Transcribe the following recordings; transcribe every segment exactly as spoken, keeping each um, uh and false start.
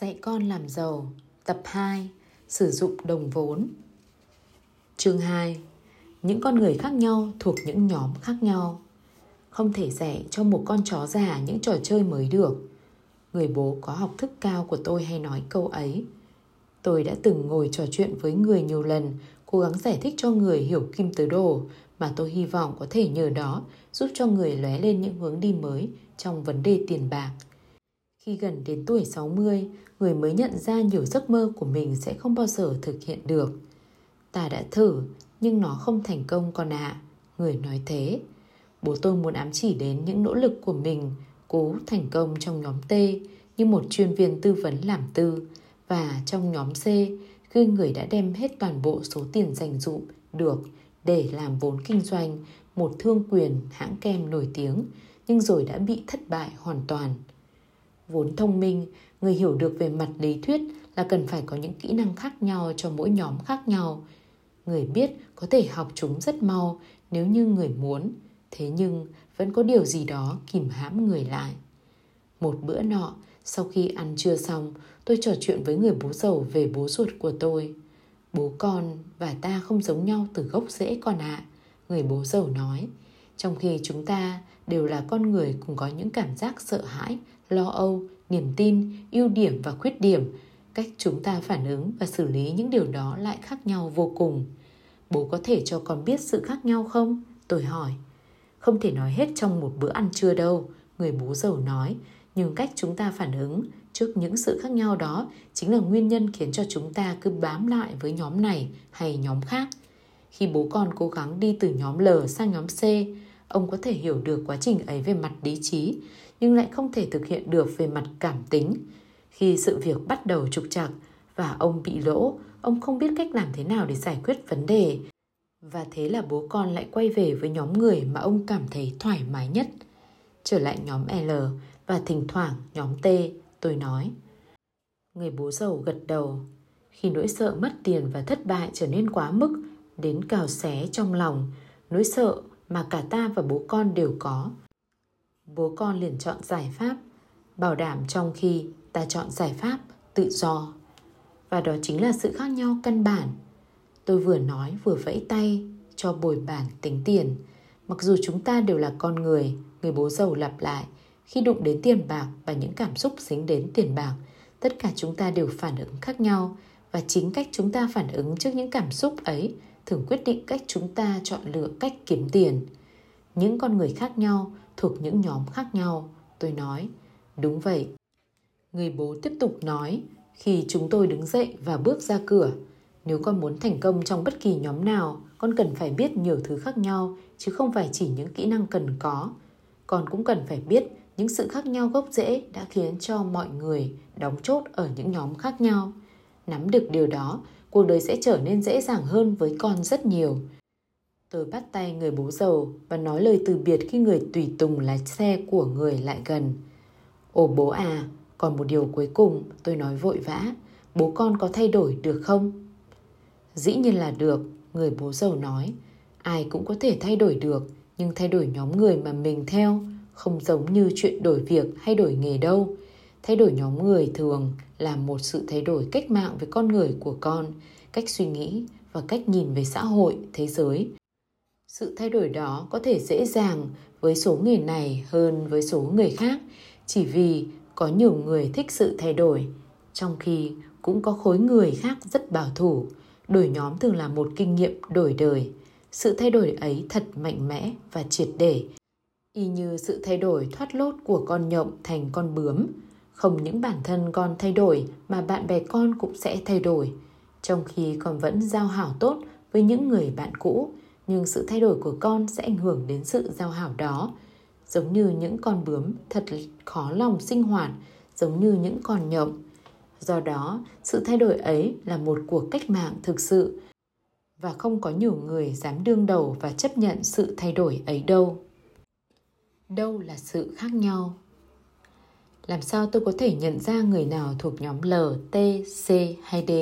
Dạy con làm giàu, tập hai, sử dụng đồng vốn. Chương hai, những con người khác nhau thuộc những nhóm khác nhau. Không thể dạy cho một con chó già những trò chơi mới được. Người bố có học thức cao của tôi hay nói câu ấy. Tôi đã từng ngồi trò chuyện với người nhiều lần, cố gắng giải thích cho người hiểu kim tứ đồ, mà tôi hy vọng có thể nhờ đó giúp cho người lóe lên những hướng đi mới trong vấn đề tiền bạc. Khi gần đến tuổi sáu mươi, người mới nhận ra nhiều giấc mơ của mình sẽ không bao giờ thực hiện được. Ta đã thử, nhưng nó không thành công con ạ, à, người nói thế. Bố tôi muốn ám chỉ đến những nỗ lực của mình, cố thành công trong nhóm T như một chuyên viên tư vấn làm tư, và trong nhóm C khi người đã đem hết toàn bộ số tiền dành dụm được để làm vốn kinh doanh một thương quyền hãng kem nổi tiếng, nhưng rồi đã bị thất bại hoàn toàn. Vốn thông minh, người hiểu được về mặt lý thuyết là cần phải có những kỹ năng khác nhau cho mỗi nhóm khác nhau. Người biết có thể học chúng rất mau nếu như người muốn, thế nhưng vẫn có điều gì đó kìm hãm người lại. Một bữa nọ, sau khi ăn trưa xong, tôi trò chuyện với người bố giàu về bố ruột của tôi. Bố con và ta không giống nhau từ gốc rễ con ạ, à, người bố giàu nói. Trong khi chúng ta đều là con người cùng có những cảm giác sợ hãi, lo âu, niềm tin, ưu điểm và khuyết điểm, cách chúng ta phản ứng và xử lý những điều đó lại khác nhau vô cùng. Bố có thể cho con biết sự khác nhau không? Tôi hỏi. Không thể nói hết trong một bữa ăn trưa đâu, người bố giàu nói. Nhưng cách chúng ta phản ứng trước những sự khác nhau đó chính là nguyên nhân khiến cho chúng ta cứ bám lại với nhóm này hay nhóm khác. Khi bố con cố gắng đi từ nhóm L sang nhóm C, ông có thể hiểu được quá trình ấy về mặt lý trí, nhưng lại không thể thực hiện được về mặt cảm tính. Khi sự việc bắt đầu trục trặc và ông bị lỗ, ông không biết cách làm thế nào để giải quyết vấn đề. Và thế là bố con lại quay về với nhóm người mà ông cảm thấy thoải mái nhất. Trở lại nhóm L và thỉnh thoảng nhóm T, tôi nói. Người bố giàu gật đầu. Khi nỗi sợ mất tiền và thất bại trở nên quá mức, đến cào xé trong lòng, nỗi sợ mà cả ta và bố con đều có, bố con liền chọn giải pháp bảo đảm, trong khi ta chọn giải pháp tự do. Và đó chính là sự khác nhau căn bản. Tôi vừa nói vừa vẫy tay cho bồi bàn tính tiền. Mặc dù chúng ta đều là con người, người bố giàu lặp lại, khi đụng đến tiền bạc và những cảm xúc dính đến tiền bạc, tất cả chúng ta đều phản ứng khác nhau, và chính cách chúng ta phản ứng trước những cảm xúc ấy thường quyết định cách chúng ta chọn lựa cách kiếm tiền. Những con người khác nhau thuộc những nhóm khác nhau, tôi nói. Đúng vậy, người bố tiếp tục nói. Khi chúng tôi đứng dậy và bước ra cửa, nếu con muốn thành công trong bất kỳ nhóm nào, con cần phải biết nhiều thứ khác nhau, chứ không phải chỉ những kỹ năng cần có. Con cũng cần phải biết những sự khác nhau gốc rễ đã khiến cho mọi người đóng chốt ở những nhóm khác nhau. Nắm được điều đó, cuộc đời sẽ trở nên dễ dàng hơn với con rất nhiều. Tôi bắt tay người bố giàu và nói lời từ biệt khi người tùy tùng lái xe của người lại gần. Ồ bố à, còn một điều cuối cùng, tôi nói vội vã. Bố con có thay đổi được không? Dĩ nhiên là được, người bố giàu nói. Ai cũng có thể thay đổi được, nhưng thay đổi nhóm người mà mình theo không giống như chuyện đổi việc hay đổi nghề đâu. Thay đổi nhóm người thường là một sự thay đổi cách mạng với con người của con, cách suy nghĩ và cách nhìn về xã hội, thế giới. Sự thay đổi đó có thể dễ dàng với số người này hơn với số người khác, chỉ vì có nhiều người thích sự thay đổi, trong khi cũng có khối người khác rất bảo thủ. Đổi nhóm thường là một kinh nghiệm đổi đời. Sự thay đổi ấy thật mạnh mẽ và triệt để, y như sự thay đổi thoát lốt của con nhộng thành con bướm. Không những bản thân con thay đổi mà bạn bè con cũng sẽ thay đổi. Trong khi con vẫn giao hảo tốt với những người bạn cũ, nhưng sự thay đổi của con sẽ ảnh hưởng đến sự giao hảo đó. Giống như những con bướm thật khó lòng sinh hoạt, giống như những con nhộng. Do đó, sự thay đổi ấy là một cuộc cách mạng thực sự, và không có nhiều người dám đương đầu và chấp nhận sự thay đổi ấy đâu. Đâu là sự khác nhau? Làm sao tôi có thể nhận ra người nào thuộc nhóm L, T, C hay D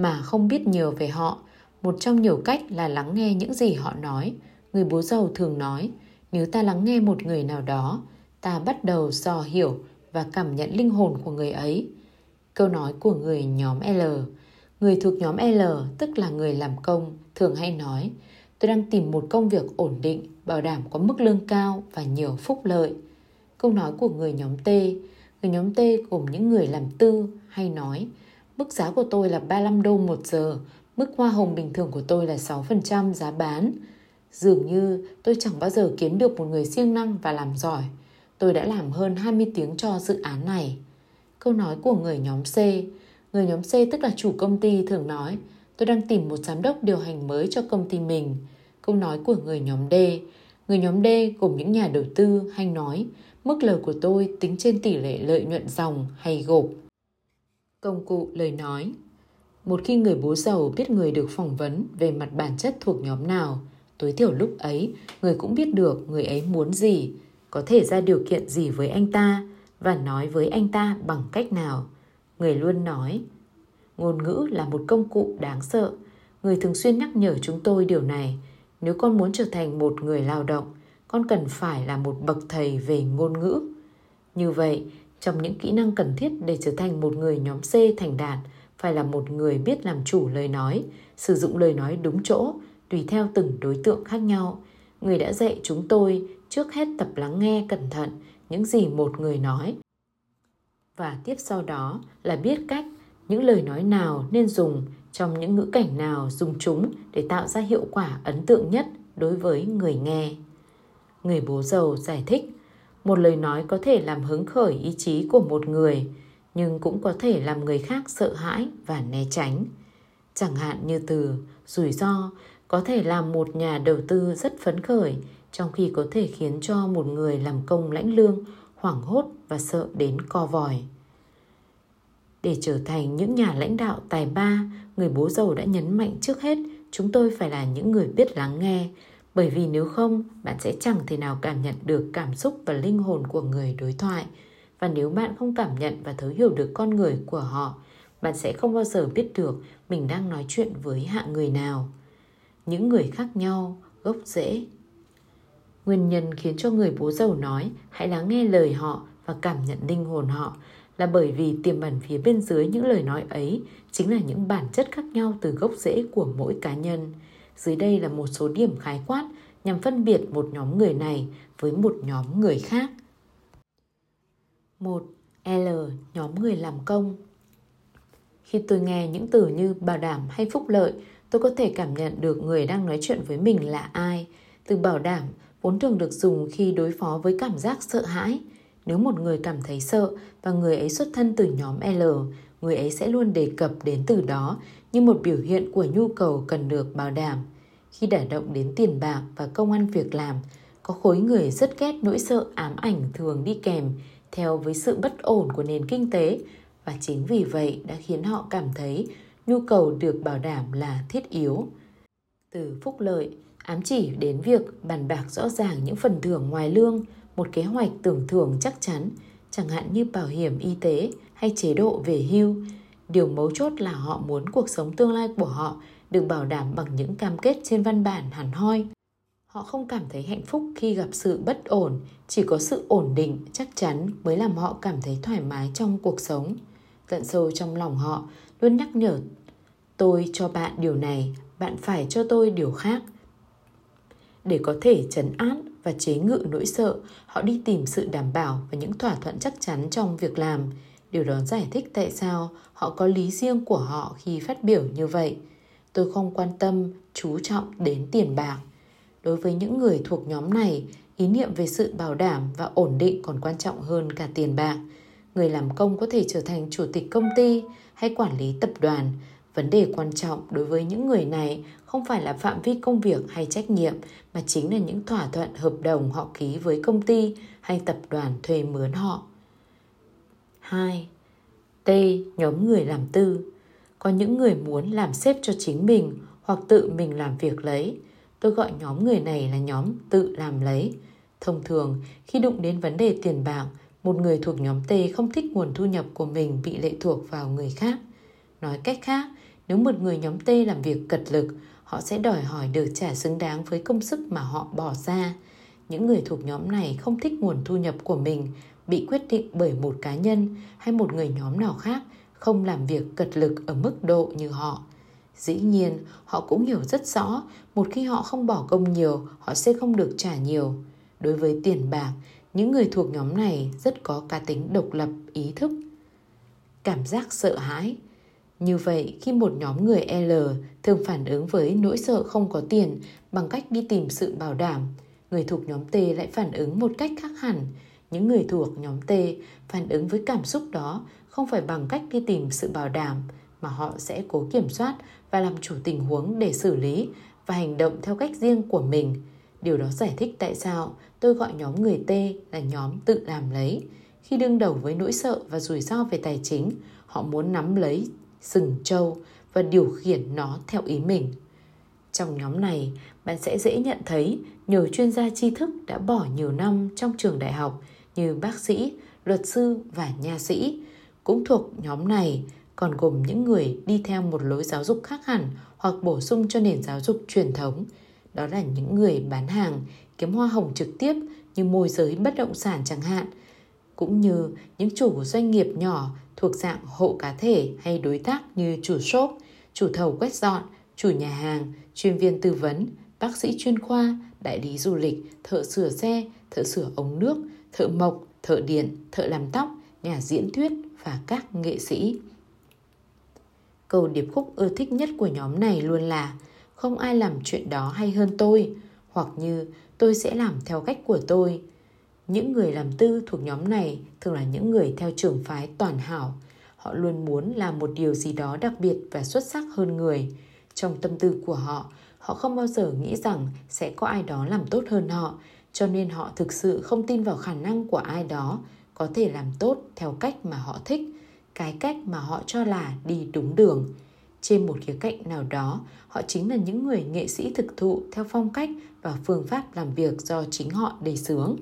mà không biết nhiều về họ? Một trong nhiều cách là lắng nghe những gì họ nói. Người bố giàu thường nói, nếu ta lắng nghe một người nào đó, ta bắt đầu dò hiểu và cảm nhận linh hồn của người ấy. Câu nói của người nhóm L. Người thuộc nhóm L, tức là người làm công, thường hay nói: tôi đang tìm một công việc ổn định, bảo đảm có mức lương cao và nhiều phúc lợi. Câu nói của người nhóm T. Người nhóm T gồm những người làm tư hay nói: mức giá của tôi là ba mươi lăm đô một giờ, mức hoa hồng bình thường của tôi là sáu phần trăm giá bán. Dường như tôi chẳng bao giờ kiếm được một người siêng năng và làm giỏi. Tôi đã làm hơn hai mươi tiếng cho dự án này. Câu nói của người nhóm C. Người nhóm C, tức là chủ công ty, thường nói: tôi đang tìm một giám đốc điều hành mới cho công ty mình. Câu nói của người nhóm D. Người nhóm D gồm những nhà đầu tư hay nói: mức lời của tôi tính trên tỷ lệ lợi nhuận dòng hay gộp. Công cụ lời nói. Một khi người bố giàu biết người được phỏng vấn về mặt bản chất thuộc nhóm nào, tối thiểu lúc ấy, người cũng biết được người ấy muốn gì, có thể ra điều kiện gì với anh ta và nói với anh ta bằng cách nào. Người luôn nói: ngôn ngữ là một công cụ đáng sợ. Người thường xuyên nhắc nhở chúng tôi điều này. Nếu con muốn trở thành một người lao động, con cần phải là một bậc thầy về ngôn ngữ. Như vậy, trong những kỹ năng cần thiết để trở thành một người nhóm C thành đạt, phải là một người biết làm chủ lời nói, sử dụng lời nói đúng chỗ, tùy theo từng đối tượng khác nhau. Người đã dạy chúng tôi trước hết tập lắng nghe cẩn thận những gì một người nói, và tiếp sau đó là biết cách những lời nói nào nên dùng, trong những ngữ cảnh nào dùng chúng để tạo ra hiệu quả ấn tượng nhất đối với người nghe. Người bố giàu giải thích: một lời nói có thể làm hứng khởi ý chí của một người, nhưng cũng có thể làm người khác sợ hãi và né tránh. Chẳng hạn như từ rủi ro có thể làm một nhà đầu tư rất phấn khởi, trong khi có thể khiến cho một người làm công lãnh lương hoảng hốt và sợ đến co vòi. Để trở thành những nhà lãnh đạo tài ba, người bố giàu đã nhấn mạnh trước hết chúng tôi phải là những người biết lắng nghe, bởi vì nếu không, bạn sẽ chẳng thể nào cảm nhận được cảm xúc và linh hồn của người đối thoại. Và nếu bạn không cảm nhận và thấu hiểu được con người của họ, bạn sẽ không bao giờ biết được mình đang nói chuyện với hạng người nào. Những người khác nhau, gốc rễ. Nguyên nhân khiến cho người bố giàu nói hãy lắng nghe lời họ và cảm nhận linh hồn họ là bởi vì tiềm ẩn phía bên dưới những lời nói ấy chính là những bản chất khác nhau từ gốc rễ của mỗi cá nhân. Dưới đây là một số điểm khái quát nhằm phân biệt một nhóm người này với một nhóm người khác. một. L. Nhóm người làm công. Khi tôi nghe những từ như bảo đảm hay phúc lợi, tôi có thể cảm nhận được người đang nói chuyện với mình là ai. Từ bảo đảm vốn thường được dùng khi đối phó với cảm giác sợ hãi. Nếu một người cảm thấy sợ và người ấy xuất thân từ nhóm L, người ấy sẽ luôn đề cập đến từ đó như một biểu hiện của nhu cầu cần được bảo đảm. Khi đả động đến tiền bạc và công ăn việc làm, có khối người rất ghét nỗi sợ ám ảnh thường đi kèm theo với sự bất ổn của nền kinh tế, và chính vì vậy đã khiến họ cảm thấy nhu cầu được bảo đảm là thiết yếu. Từ phúc lợi ám chỉ đến việc bàn bạc rõ ràng những phần thưởng ngoài lương, một kế hoạch tưởng thưởng chắc chắn, chẳng hạn như bảo hiểm y tế hay chế độ về hưu. Điều mấu chốt là họ muốn cuộc sống tương lai của họ được bảo đảm bằng những cam kết trên văn bản hẳn hoi. Họ không cảm thấy hạnh phúc khi gặp sự bất ổn, chỉ có sự ổn định chắc chắn mới làm họ cảm thấy thoải mái trong cuộc sống. Tận sâu trong lòng họ luôn nhắc nhở: tôi cho bạn điều này, bạn phải cho tôi điều khác. Để có thể trấn an và chế ngự nỗi sợ, họ đi tìm sự đảm bảo và những thỏa thuận chắc chắn trong việc làm. Điều đó giải thích tại sao họ có lý riêng của họ khi phát biểu như vậy. Tôi không quan tâm, chú trọng đến tiền bạc. Đối với những người thuộc nhóm này, ý niệm về sự bảo đảm và ổn định còn quan trọng hơn cả tiền bạc. Người làm công có thể trở thành chủ tịch công ty hay quản lý tập đoàn. Vấn đề quan trọng đối với những người này không phải là phạm vi công việc hay trách nhiệm, mà chính là những thỏa thuận hợp đồng họ ký với công ty hay tập đoàn thuê mướn họ. hai. T. Nhóm người làm tư. Có những người muốn làm sếp cho chính mình hoặc tự mình làm việc lấy. Tôi gọi nhóm người này là nhóm tự làm lấy. Thông thường, khi đụng đến vấn đề tiền bạc, một người thuộc nhóm T không thích nguồn thu nhập của mình bị lệ thuộc vào người khác. Nói cách khác, nếu một người nhóm T làm việc cật lực, họ sẽ đòi hỏi được trả xứng đáng với công sức mà họ bỏ ra. Những người thuộc nhóm này không thích nguồn thu nhập của mình bị quyết định bởi một cá nhân hay một người nhóm nào khác, không làm việc cật lực ở mức độ như họ. Dĩ nhiên, họ cũng hiểu rất rõ, một khi họ không bỏ công nhiều, họ sẽ không được trả nhiều. Đối với tiền bạc, những người thuộc nhóm này rất có cá tính độc lập, ý thức. Cảm giác sợ hãi. Như vậy, khi một nhóm người L thường phản ứng với nỗi sợ không có tiền bằng cách đi tìm sự bảo đảm, người thuộc nhóm T lại phản ứng một cách khác hẳn. Những người thuộc nhóm T phản ứng với cảm xúc đó không phải bằng cách đi tìm sự bảo đảm, mà họ sẽ cố kiểm soát và làm chủ tình huống để xử lý và hành động theo cách riêng của mình. Điều đó giải thích tại sao tôi gọi nhóm người T là nhóm tự làm lấy. Khi đương đầu với nỗi sợ và rủi ro về tài chính, họ muốn nắm lấy sừng trâu và điều khiển nó theo ý mình. Trong nhóm này, bạn sẽ dễ nhận thấy nhiều chuyên gia tri thức đã bỏ nhiều năm trong trường đại học như bác sĩ, luật sư và nha sĩ. Cũng thuộc nhóm này còn gồm những người đi theo một lối giáo dục khác hẳn hoặc bổ sung cho nền giáo dục truyền thống. Đó là những người bán hàng, kiếm hoa hồng trực tiếp như môi giới bất động sản chẳng hạn, cũng như những chủ doanh nghiệp nhỏ thuộc dạng hộ cá thể hay đối tác như chủ shop, chủ thầu quét dọn, chủ nhà hàng, chuyên viên tư vấn, bác sĩ chuyên khoa, đại lý du lịch, thợ sửa xe, thợ sửa ống nước, thợ mộc, thợ điện, thợ làm tóc, nhà diễn thuyết và các nghệ sĩ. Câu điệp khúc ưa thích nhất của nhóm này luôn là "Không ai làm chuyện đó hay hơn tôi" hoặc như "Tôi sẽ làm theo cách của tôi". Những người làm tư thuộc nhóm này thường là những người theo trường phái toàn hảo. Họ luôn muốn làm một điều gì đó đặc biệt và xuất sắc hơn người. Trong tâm tư của họ, họ không bao giờ nghĩ rằng sẽ có ai đó làm tốt hơn họ, cho nên họ thực sự không tin vào khả năng của ai đó có thể làm tốt theo cách mà họ thích, cái cách mà họ cho là đi đúng đường. Trên một khía cạnh nào đó, họ chính là những người nghệ sĩ thực thụ theo phong cách và phương pháp làm việc do chính họ đề xướng.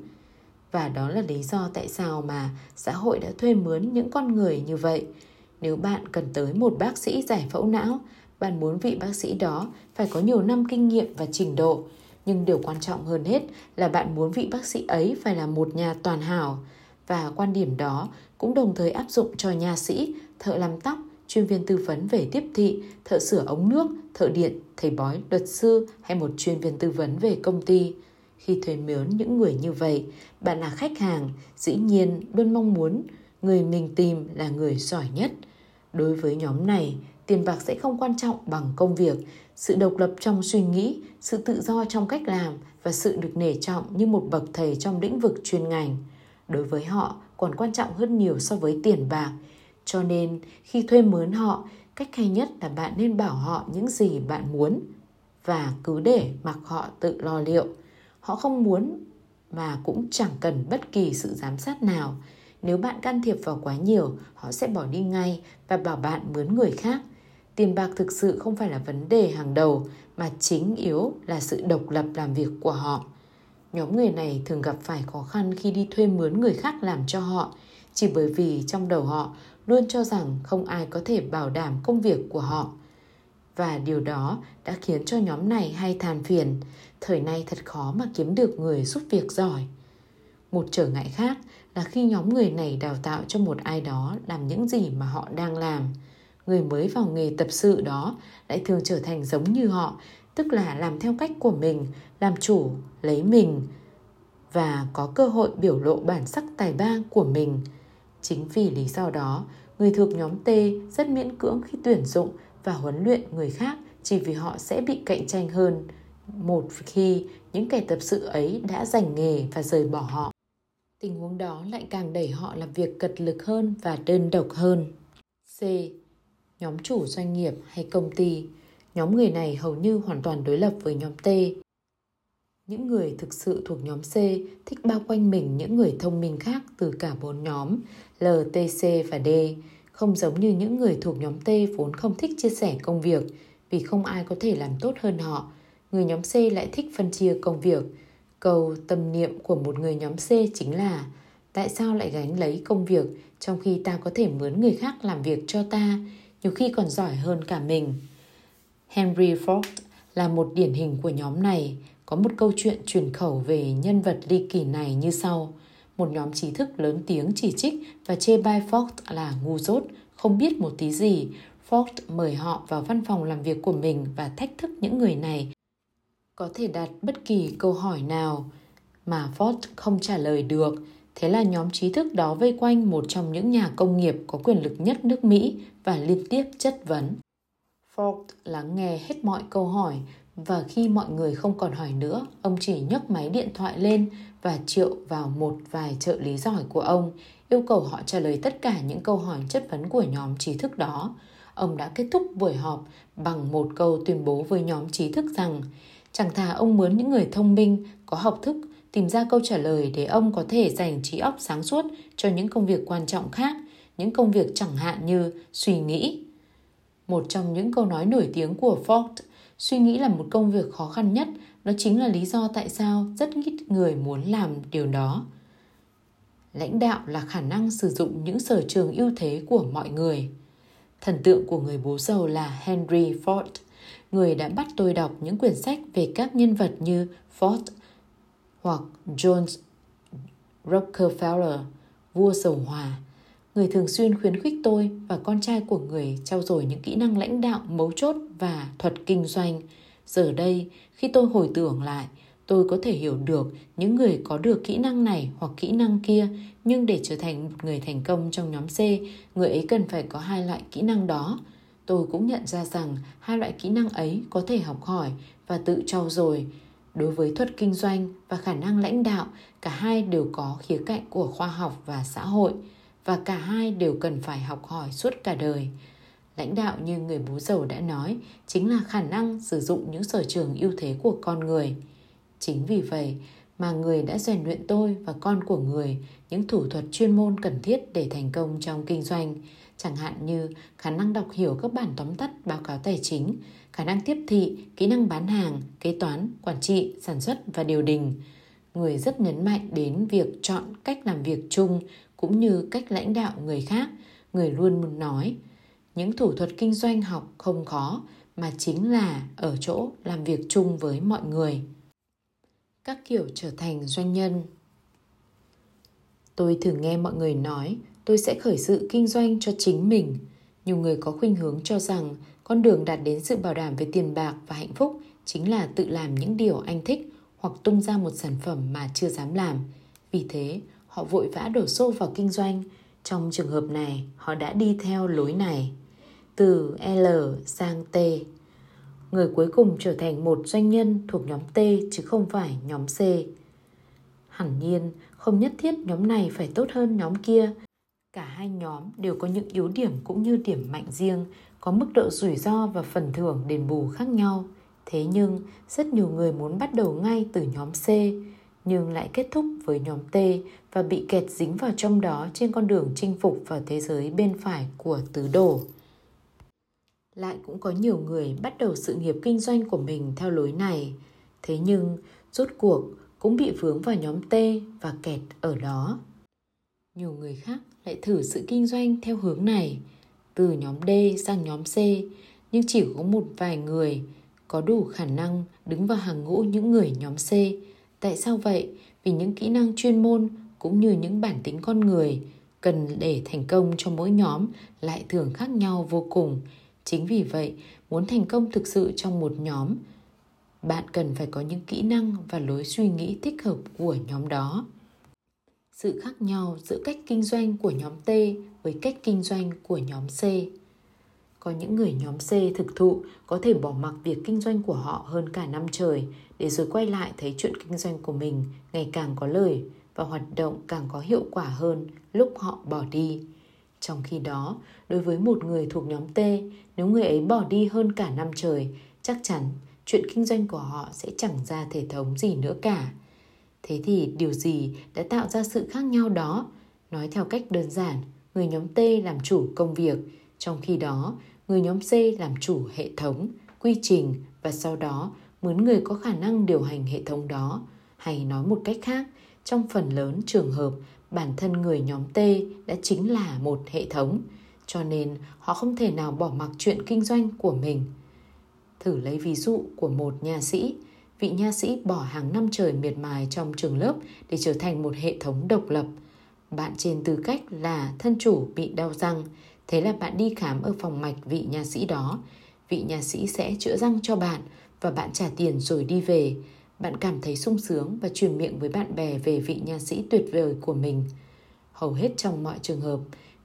Và đó là lý do tại sao mà xã hội đã thuê mướn những con người như vậy. Nếu bạn cần tới một bác sĩ giải phẫu não, bạn muốn vị bác sĩ đó phải có nhiều năm kinh nghiệm và trình độ. Nhưng điều quan trọng hơn hết là bạn muốn vị bác sĩ ấy phải là một nhà toàn hảo. Và quan điểm đó cũng đồng thời áp dụng cho nha sĩ, thợ làm tóc, chuyên viên tư vấn về tiếp thị, thợ sửa ống nước, thợ điện, thầy bói, luật sư hay một chuyên viên tư vấn về công ty. Khi thuê mướn những người như vậy, bạn là khách hàng, dĩ nhiên luôn mong muốn người mình tìm là người giỏi nhất. Đối với nhóm này, tiền bạc sẽ không quan trọng bằng công việc. Sự độc lập trong suy nghĩ, sự tự do trong cách làm và sự được nể trọng như một bậc thầy trong lĩnh vực chuyên ngành, đối với họ còn quan trọng hơn nhiều so với tiền bạc. Cho nên, khi thuê mướn họ, cách hay nhất là bạn nên bảo họ những gì bạn muốn và cứ để mặc họ tự lo liệu. Họ không muốn mà cũng chẳng cần bất kỳ sự giám sát nào. Nếu bạn can thiệp vào quá nhiều, họ sẽ bỏ đi ngay và bảo bạn mướn người khác. Tiền bạc thực sự không phải là vấn đề hàng đầu, mà chính yếu là sự độc lập làm việc của họ. Nhóm người này thường gặp phải khó khăn khi đi thuê mướn người khác làm cho họ, chỉ bởi vì trong đầu họ luôn cho rằng không ai có thể bảo đảm công việc của họ. Và điều đó đã khiến cho nhóm này hay than phiền, thời nay thật khó mà kiếm được người giúp việc giỏi. Một trở ngại khác là khi nhóm người này đào tạo cho một ai đó làm những gì mà họ đang làm, người mới vào nghề tập sự đó lại thường trở thành giống như họ, tức là làm theo cách của mình, làm chủ, lấy mình và có cơ hội biểu lộ bản sắc tài ba của mình. Chính vì lý do đó, người thuộc nhóm T rất miễn cưỡng khi tuyển dụng và huấn luyện người khác chỉ vì họ sẽ bị cạnh tranh hơn một khi những kẻ tập sự ấy đã giành nghề và rời bỏ họ. Tình huống đó lại càng đẩy họ làm việc cật lực hơn và đơn độc hơn. C. Nhóm chủ doanh nghiệp hay công ty. Nhóm người này hầu như hoàn toàn đối lập với nhóm T. Những người thực sự thuộc nhóm C thích bao quanh mình những người thông minh khác từ cả bốn nhóm L, T, C và D. Không giống như những người thuộc nhóm T vốn không thích chia sẻ công việc vì không ai có thể làm tốt hơn họ. Người nhóm C lại thích phân chia công việc. Câu tâm niệm của một người nhóm C chính là: tại sao lại gánh lấy công việc trong khi ta có thể mướn người khác làm việc cho ta, nhiều khi còn giỏi hơn cả mình. Henry Ford là một điển hình của nhóm này. Có một câu chuyện truyền khẩu về nhân vật ly kỳ này như sau: một nhóm trí thức lớn tiếng chỉ trích và chê bai Ford là ngu dốt, không biết một tí gì. Ford mời họ vào văn phòng làm việc của mình và thách thức những người này có thể đặt bất kỳ câu hỏi nào mà Ford không trả lời được. Thế là nhóm trí thức đó vây quanh một trong những nhà công nghiệp có quyền lực nhất nước Mỹ và liên tiếp chất vấn. Ford lắng nghe hết mọi câu hỏi và khi mọi người không còn hỏi nữa, ông chỉ nhấc máy điện thoại lên và triệu vào một vài trợ lý giỏi của ông, yêu cầu họ trả lời tất cả những câu hỏi chất vấn của nhóm trí thức đó. Ông đã kết thúc buổi họp bằng một câu tuyên bố với nhóm trí thức rằng chẳng thà ông mướn những người thông minh, có học thức, tìm ra câu trả lời để ông có thể dành trí óc sáng suốt cho những công việc quan trọng khác, những công việc chẳng hạn như suy nghĩ. Một trong những câu nói nổi tiếng của Ford, suy nghĩ là một công việc khó khăn nhất, đó chính là lý do tại sao rất ít người muốn làm điều đó. Lãnh đạo là khả năng sử dụng những sở trường ưu thế của mọi người. Thần tượng của người bố giàu là Henry Ford, người đã bắt tôi đọc những quyển sách về các nhân vật như Ford hoặc John Rockefeller, vua dầu hỏa. Người thường xuyên khuyến khích tôi và con trai của người trau dồi những kỹ năng lãnh đạo mấu chốt và thuật kinh doanh. Giờ đây, khi tôi hồi tưởng lại, tôi có thể hiểu được những người có được kỹ năng này hoặc kỹ năng kia, nhưng để trở thành một người thành công trong nhóm C, người ấy cần phải có hai loại kỹ năng đó. Tôi cũng nhận ra rằng hai loại kỹ năng ấy có thể học hỏi và tự trau dồi. Đối với thuật kinh doanh và khả năng lãnh đạo, cả hai đều có khía cạnh của khoa học và xã hội, và cả hai đều cần phải học hỏi suốt cả đời. Lãnh đạo, như người bố giàu đã nói, chính là khả năng sử dụng những sở trường ưu thế của con người. Chính vì vậy mà người đã rèn luyện tôi và con của người những thủ thuật chuyên môn cần thiết để thành công trong kinh doanh, chẳng hạn như khả năng đọc hiểu các bản tóm tắt báo cáo tài chính, khả năng tiếp thị, kỹ năng bán hàng, kế toán, quản trị, sản xuất và điều đình. Người rất nhấn mạnh đến việc chọn cách làm việc chung cũng như cách lãnh đạo người khác. Người luôn muốn nói, những thủ thuật kinh doanh học không khó mà chính là ở chỗ làm việc chung với mọi người. Các kiểu trở thành doanh nhân. Tôi thường nghe mọi người nói tôi sẽ khởi sự kinh doanh cho chính mình. Nhiều người có khuynh hướng cho rằng con đường đạt đến sự bảo đảm về tiền bạc và hạnh phúc chính là tự làm những điều anh thích hoặc tung ra một sản phẩm mà chưa dám làm. Vì thế, họ vội vã đổ xô vào kinh doanh. Trong trường hợp này, họ đã đi theo lối này. Từ L sang T. Người cuối cùng trở thành một doanh nhân thuộc nhóm T chứ không phải nhóm C. Hẳn nhiên, không nhất thiết nhóm này phải tốt hơn nhóm kia. Cả hai nhóm đều có những yếu điểm cũng như điểm mạnh riêng, có mức độ rủi ro và phần thưởng đền bù khác nhau. Thế nhưng, rất nhiều người muốn bắt đầu ngay từ nhóm C, nhưng lại kết thúc với nhóm T và bị kẹt dính vào trong đó trên con đường chinh phục vào thế giới bên phải của tứ đồ. Lại cũng có nhiều người bắt đầu sự nghiệp kinh doanh của mình theo lối này, thế nhưng rốt cuộc cũng bị vướng vào nhóm T và kẹt ở đó. Nhiều người khác lại thử sự kinh doanh theo hướng này, từ nhóm D sang nhóm C, nhưng chỉ có một vài người có đủ khả năng đứng vào hàng ngũ những người nhóm C. Tại sao vậy? Vì những kỹ năng chuyên môn cũng như những bản tính con người cần để thành công cho mỗi nhóm lại thường khác nhau vô cùng. Chính vì vậy, muốn thành công thực sự trong một nhóm, bạn cần phải có những kỹ năng và lối suy nghĩ thích hợp của nhóm đó. Sự khác nhau giữa cách kinh doanh của nhóm T với cách kinh doanh của nhóm C. Có những người nhóm C thực thụ có thể bỏ mặc việc kinh doanh của họ hơn cả năm trời để rồi quay lại thấy chuyện kinh doanh của mình ngày càng có lời và hoạt động càng có hiệu quả hơn lúc họ bỏ đi. Trong khi đó, đối với một người thuộc nhóm T, nếu người ấy bỏ đi hơn cả năm trời, chắc chắn chuyện kinh doanh của họ sẽ chẳng ra thể thống gì nữa cả. Thế thì điều gì đã tạo ra sự khác nhau đó? Nói theo cách đơn giản, người nhóm T làm chủ công việc, trong khi đó người nhóm C làm chủ hệ thống, quy trình và sau đó mướn người có khả năng điều hành hệ thống đó. Hay nói một cách khác, trong phần lớn trường hợp, bản thân người nhóm T đã chính là một hệ thống, cho nên họ không thể nào bỏ mặc chuyện kinh doanh của mình. Thử lấy ví dụ của một nhà sĩ. vị nha sĩ bỏ hàng năm trời miệt mài trong trường lớp để trở thành một hệ thống độc lập. Bạn trên tư cách là thân chủ bị đau răng, thế là bạn đi khám ở phòng mạch vị nha sĩ đó. Vị nha sĩ sẽ chữa răng cho bạn và bạn trả tiền rồi đi về. Bạn cảm thấy sung sướng và truyền miệng với bạn bè về vị nha sĩ tuyệt vời của mình. Hầu hết trong mọi trường hợp,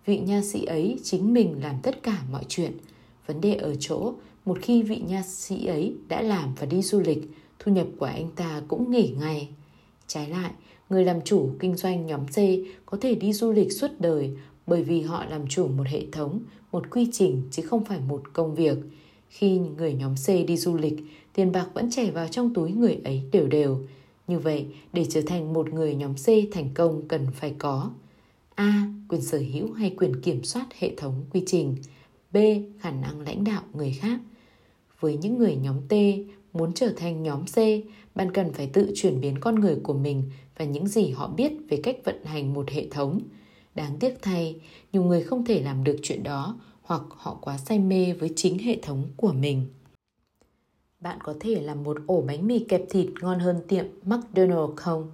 vị nha sĩ ấy chính mình làm tất cả mọi chuyện. Vấn đề ở chỗ, một khi vị nha sĩ ấy đã làm và đi du lịch, thu nhập của anh ta cũng nghỉ ngay. Trái lại, người làm chủ kinh doanh nhóm C có thể đi du lịch suốt đời bởi vì họ làm chủ một hệ thống, một quy trình chứ không phải một công việc. Khi người nhóm C đi du lịch, tiền bạc vẫn chảy vào trong túi người ấy đều đều. Như vậy, để trở thành một người nhóm C thành công cần phải có A. Quyền sở hữu hay quyền kiểm soát hệ thống quy trình. B. Khả năng lãnh đạo người khác. Với những người nhóm T muốn trở thành nhóm C, bạn cần phải tự chuyển biến con người của mình và những gì họ biết về cách vận hành một hệ thống. Đáng tiếc thay, nhiều người không thể làm được chuyện đó hoặc họ quá say mê với chính hệ thống của mình. Bạn có thể làm một ổ bánh mì kẹp thịt ngon hơn tiệm McDonald's không?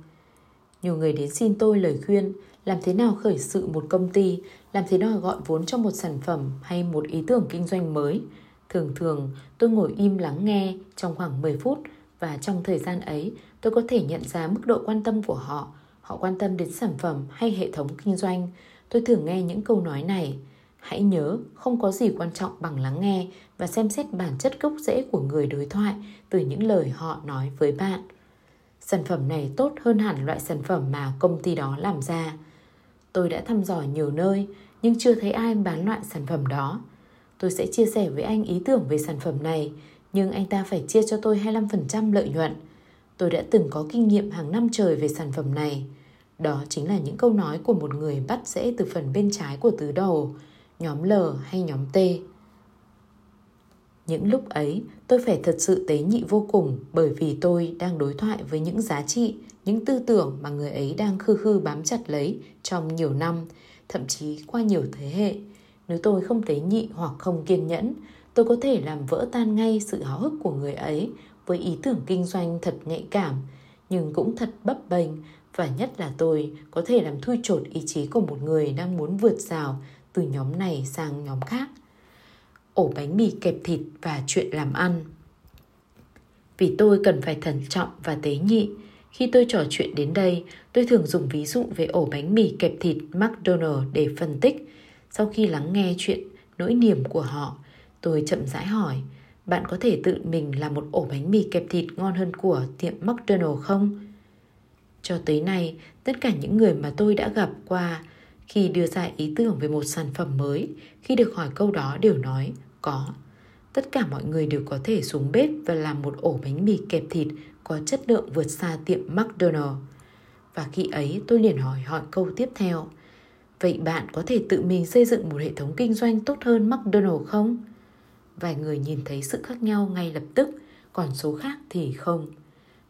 Nhiều người đến xin tôi lời khuyên làm thế nào khởi sự một công ty, làm thế nào gọi vốn cho một sản phẩm hay một ý tưởng kinh doanh mới. Thường thường tôi ngồi im lắng nghe trong khoảng mười phút và trong thời gian ấy tôi có thể nhận ra mức độ quan tâm của họ. Họ quan tâm đến sản phẩm hay hệ thống kinh doanh. Tôi thường nghe những câu nói này. Hãy nhớ, không có gì quan trọng bằng lắng nghe và xem xét bản chất gốc rễ của người đối thoại từ những lời họ nói với bạn. Sản phẩm này tốt hơn hẳn loại sản phẩm mà công ty đó làm ra. Tôi đã thăm dò nhiều nơi nhưng chưa thấy ai bán loại sản phẩm đó. Tôi sẽ chia sẻ với anh ý tưởng về sản phẩm này, nhưng anh ta phải chia cho tôi hai mươi lăm phần trăm lợi nhuận. Tôi đã từng có kinh nghiệm hàng năm trời về sản phẩm này. Đó chính là những câu nói của một người bắt rễ từ phần bên trái của tứ đầu, nhóm L hay nhóm T. Những lúc ấy, tôi phải thật sự tế nhị vô cùng bởi vì tôi đang đối thoại với những giá trị, những tư tưởng mà người ấy đang khư khư bám chặt lấy trong nhiều năm, thậm chí qua nhiều thế hệ. Nếu tôi không tế nhị hoặc không kiên nhẫn, tôi có thể làm vỡ tan ngay sự háo hức của người ấy với ý tưởng kinh doanh thật nhạy cảm, nhưng cũng thật bấp bênh, và nhất là tôi có thể làm thui chột ý chí của một người đang muốn vượt rào từ nhóm này sang nhóm khác. Ổ bánh mì kẹp thịt và chuyện làm ăn. Vì tôi cần phải thận trọng và tế nhị, khi tôi trò chuyện đến đây, tôi thường dùng ví dụ về ổ bánh mì kẹp thịt McDonald's để phân tích. Sau khi lắng nghe chuyện nỗi niềm của họ, tôi chậm rãi hỏi, bạn có thể tự mình làm một ổ bánh mì kẹp thịt ngon hơn của tiệm McDonald's không? Cho tới nay, tất cả những người mà tôi đã gặp qua khi đưa ra ý tưởng về một sản phẩm mới, khi được hỏi câu đó đều nói có. Tất cả mọi người đều có thể xuống bếp và làm một ổ bánh mì kẹp thịt có chất lượng vượt xa tiệm McDonald's. Và khi ấy tôi liền hỏi hỏi câu tiếp theo. Vậy bạn có thể tự mình xây dựng một hệ thống kinh doanh tốt hơn McDonald's không? Vài người nhìn thấy sự khác nhau ngay lập tức, còn số khác thì không.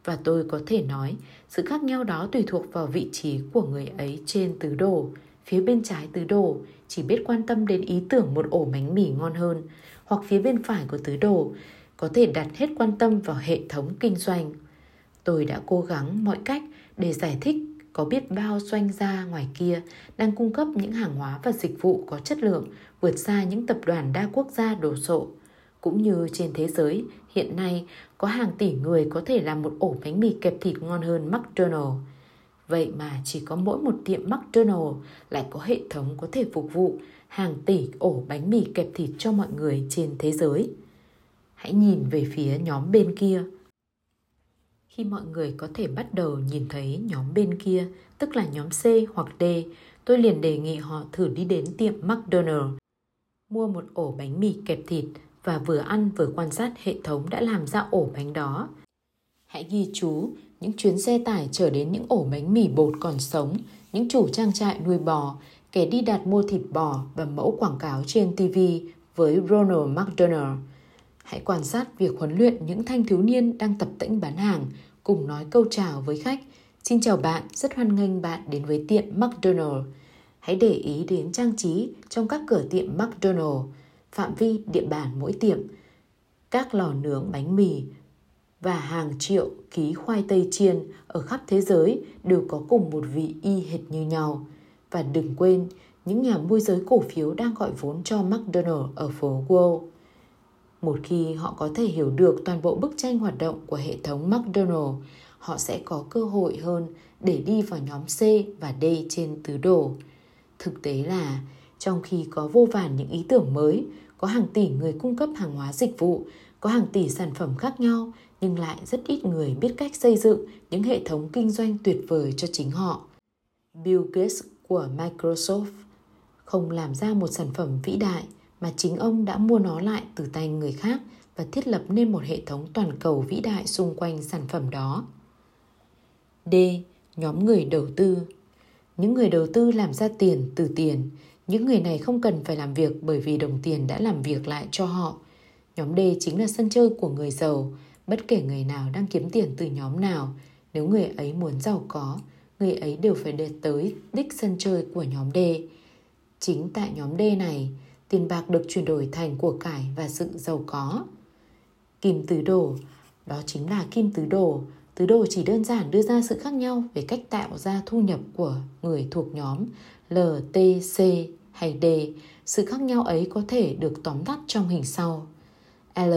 Và tôi có thể nói, sự khác nhau đó tùy thuộc vào vị trí của người ấy trên tứ đồ. Phía bên trái tứ đồ chỉ biết quan tâm đến ý tưởng một ổ bánh mì ngon hơn, hoặc phía bên phải của tứ đồ có thể đặt hết quan tâm vào hệ thống kinh doanh. Tôi đã cố gắng mọi cách để giải thích có biết bao doanh gia ngoài kia đang cung cấp những hàng hóa và dịch vụ có chất lượng vượt xa những tập đoàn đa quốc gia đồ sộ. Cũng như trên thế giới, hiện nay có hàng tỷ người có thể làm một ổ bánh mì kẹp thịt ngon hơn McDonald's. Vậy mà chỉ có mỗi một tiệm McDonald's lại có hệ thống có thể phục vụ hàng tỷ ổ bánh mì kẹp thịt cho mọi người trên thế giới. Hãy nhìn về phía nhóm bên kia. Khi mọi người có thể bắt đầu nhìn thấy nhóm bên kia, tức là nhóm C hoặc D, tôi liền đề nghị họ thử đi đến tiệm McDonald's, mua một ổ bánh mì kẹp thịt và vừa ăn vừa quan sát hệ thống đã làm ra ổ bánh đó. Hãy ghi chú, những chuyến xe tải chở đến những ổ bánh mì bột còn sống, những chủ trang trại nuôi bò, kẻ đi đặt mua thịt bò và mẫu quảng cáo trên ti vi với Ronald McDonald. Hãy quan sát việc huấn luyện những thanh thiếu niên đang tập tễnh bán hàng, cùng nói câu chào với khách. Xin chào bạn, rất hoan nghênh bạn đến với tiệm McDonald's. Hãy để ý đến trang trí trong các cửa tiệm McDonald's, phạm vi địa bàn mỗi tiệm, các lò nướng bánh mì, và hàng triệu ký khoai tây chiên ở khắp thế giới đều có cùng một vị y hệt như nhau. Và đừng quên, những nhà môi giới cổ phiếu đang gọi vốn cho McDonald ở phố Wall. Một khi họ có thể hiểu được toàn bộ bức tranh hoạt động của hệ thống McDonald, họ sẽ có cơ hội hơn để đi vào nhóm C và D trên tứ đồ. Thực tế là, trong khi có vô vàn những ý tưởng mới, có hàng tỷ người cung cấp hàng hóa dịch vụ, có hàng tỷ sản phẩm khác nhau, nhưng lại rất ít người biết cách xây dựng những hệ thống kinh doanh tuyệt vời cho chính họ. Bill Gates của Microsoft không làm ra một sản phẩm vĩ đại mà chính ông đã mua nó lại từ tay người khác và thiết lập nên một hệ thống toàn cầu vĩ đại xung quanh sản phẩm đó. D. Nhóm người đầu tư. Những người đầu tư làm ra tiền từ tiền. Những người này không cần phải làm việc bởi vì đồng tiền đã làm việc lại cho họ. Nhóm D chính là sân chơi của người giàu. Bất kể người nào đang kiếm tiền từ nhóm nào, nếu người ấy muốn giàu có, người ấy đều phải để tới đích sân chơi của nhóm D. Chính tại nhóm D này, tiền bạc được chuyển đổi thành của cải và sự giàu có. Kim tứ đồ, đó chính là kim tứ đồ. Tứ đồ chỉ đơn giản đưa ra sự khác nhau về cách tạo ra thu nhập của người thuộc nhóm L, T, C hay D. Sự khác nhau ấy có thể được tóm tắt trong hình sau. L.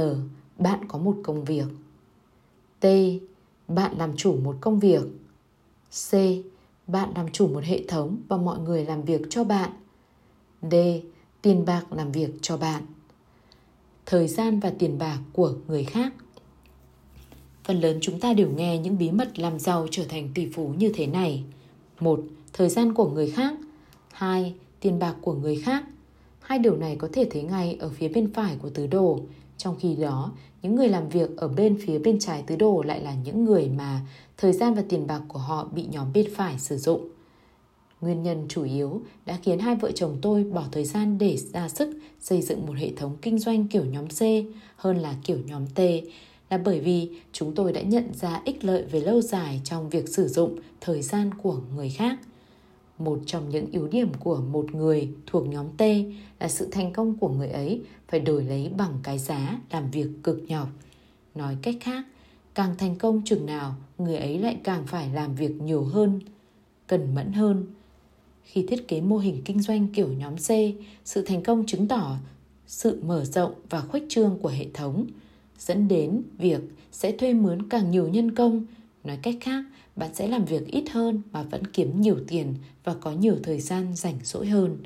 Bạn có một công việc. T. Bạn làm chủ một công việc. C. Bạn làm chủ một hệ thống và mọi người làm việc cho bạn. D. Tiền bạc làm việc cho bạn. Thời gian và tiền bạc của người khác. Phần lớn chúng ta đều nghe những bí mật làm giàu trở thành tỷ phú như thế này. một. Thời gian của người khác. Hai. Tiền bạc của người khác. Hai điều này có thể thấy ngay ở phía bên phải của tứ đồ. Trong khi đó, những người làm việc ở bên phía bên trái tứ đồ lại là những người mà thời gian và tiền bạc của họ bị nhóm bên phải sử dụng. Nguyên nhân chủ yếu đã khiến hai vợ chồng tôi bỏ thời gian để ra sức xây dựng một hệ thống kinh doanh kiểu nhóm C hơn là kiểu nhóm T là bởi vì chúng tôi đã nhận ra ích lợi về lâu dài trong việc sử dụng thời gian của người khác. Một trong những yếu điểm của một người thuộc nhóm T là sự thành công của người ấy phải đổi lấy bằng cái giá làm việc cực nhọc. Nói cách khác, càng thành công chừng nào, người ấy lại càng phải làm việc nhiều hơn, cần mẫn hơn. Khi thiết kế mô hình kinh doanh kiểu nhóm C, sự thành công chứng tỏ sự mở rộng và khuếch trương của hệ thống, dẫn đến việc sẽ thuê mướn càng nhiều nhân công. Nói cách khác, bạn sẽ làm việc ít hơn mà vẫn kiếm nhiều tiền và có nhiều thời gian rảnh rỗi hơn.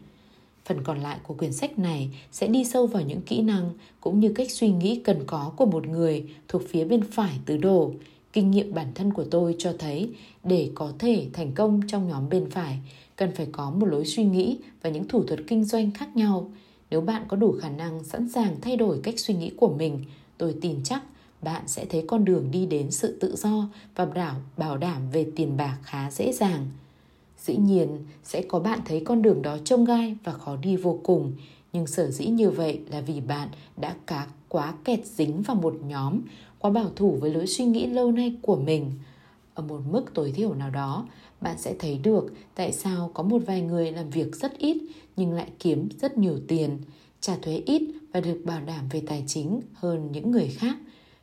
Phần còn lại của quyển sách này sẽ đi sâu vào những kỹ năng cũng như cách suy nghĩ cần có của một người thuộc phía bên phải tứ đồ. Kinh nghiệm bản thân của tôi cho thấy để có thể thành công trong nhóm bên phải, cần phải có một lối suy nghĩ và những thủ thuật kinh doanh khác nhau. Nếu bạn có đủ khả năng sẵn sàng thay đổi cách suy nghĩ của mình, tôi tin chắc bạn sẽ thấy con đường đi đến sự tự do và bảo đảm về tiền bạc khá dễ dàng. Dĩ nhiên, sẽ có bạn thấy con đường đó chông gai và khó đi vô cùng, nhưng sở dĩ như vậy là vì bạn đã cá quá kẹt dính vào một nhóm, quá bảo thủ với lối suy nghĩ lâu nay của mình. Ở một mức tối thiểu nào đó, bạn sẽ thấy được tại sao có một vài người làm việc rất ít nhưng lại kiếm rất nhiều tiền, trả thuế ít và được bảo đảm về tài chính hơn những người khác.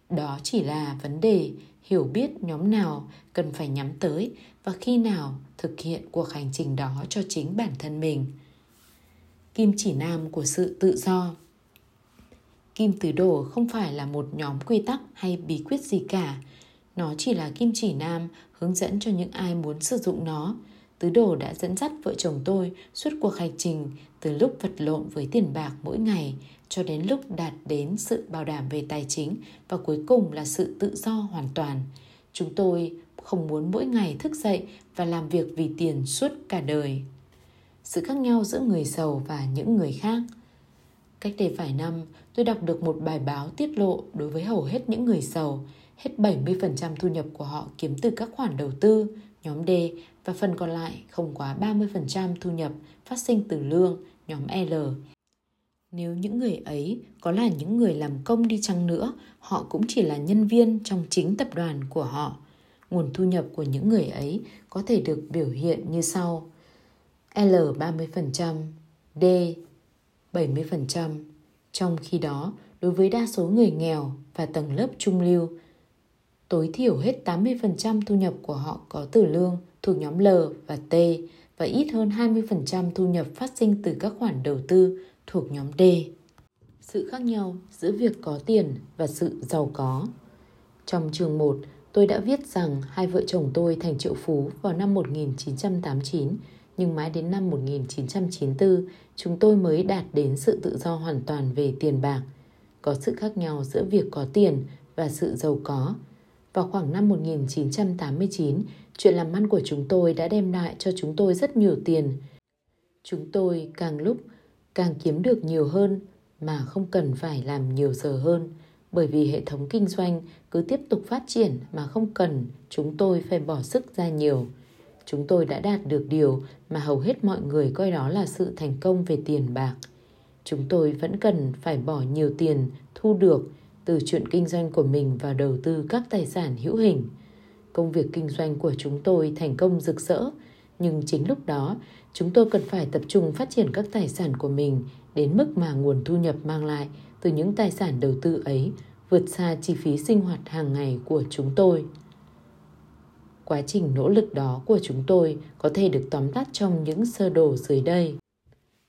Đó chỉ là vấn đề hiểu biết nhóm nào cần phải nhắm tới và khi nào thực hiện cuộc hành trình đó cho chính bản thân mình. Kim chỉ nam của sự tự do. Kim tứ đồ không phải là một nhóm quy tắc hay bí quyết gì cả. Nó chỉ là kim chỉ nam hướng dẫn cho những ai muốn sử dụng nó. Tứ đồ đã dẫn dắt vợ chồng tôi suốt cuộc hành trình từ lúc vật lộn với tiền bạc mỗi ngày cho đến lúc đạt đến sự bảo đảm về tài chính và cuối cùng là sự tự do hoàn toàn. Chúng tôi không muốn mỗi ngày thức dậy và làm việc vì tiền suốt cả đời. Sự khác nhau giữa người giàu và những người khác. Cách đây vài năm, tôi đọc được một bài báo tiết lộ đối với hầu hết những người giàu, hết bảy mươi phần trăm thu nhập của họ kiếm từ các khoản đầu tư, nhóm D, và phần còn lại không quá ba mươi phần trăm thu nhập phát sinh từ lương, nhóm L. Nếu những người ấy có là những người làm công đi chăng nữa, họ cũng chỉ là nhân viên trong chính tập đoàn của họ. Nguồn thu nhập của những người ấy có thể được biểu hiện như sau. L ba mươi phần trăm, D bảy mươi phần trăm. Trong khi đó, đối với đa số người nghèo và tầng lớp trung lưu, tối thiểu hết tám mươi phần trăm thu nhập của họ có từ lương thuộc nhóm L và T và ít hơn hai mươi phần trăm thu nhập phát sinh từ các khoản đầu tư thuộc nhóm D. Sự khác nhau giữa việc có tiền và sự giàu có. Trong chương một, tôi đã viết rằng hai vợ chồng tôi thành triệu phú vào năm một nghìn chín trăm tám mươi chín, nhưng mãi đến năm một nghìn chín trăm chín mươi tư, chúng tôi mới đạt đến sự tự do hoàn toàn về tiền bạc. Có sự khác nhau giữa việc có tiền và sự giàu có. Vào khoảng năm một nghìn chín trăm tám mươi chín, chuyện làm ăn của chúng tôi đã đem lại cho chúng tôi rất nhiều tiền. Chúng tôi càng lúc càng kiếm được nhiều hơn mà không cần phải làm nhiều giờ hơn, bởi vì hệ thống kinh doanh cứ tiếp tục phát triển mà không cần chúng tôi phải bỏ sức ra nhiều. Chúng tôi đã đạt được điều mà hầu hết mọi người coi đó là sự thành công về tiền bạc. Chúng tôi vẫn cần phải bỏ nhiều tiền thu được từ chuyện kinh doanh của mình vào đầu tư các tài sản hữu hình. Công việc kinh doanh của chúng tôi thành công rực rỡ, nhưng chính lúc đó chúng tôi cần phải tập trung phát triển các tài sản của mình đến mức mà nguồn thu nhập mang lại từ những tài sản đầu tư ấy vượt xa chi phí sinh hoạt hàng ngày của chúng tôi. Quá trình nỗ lực đó của chúng tôi có thể được tóm tắt trong những sơ đồ dưới đây.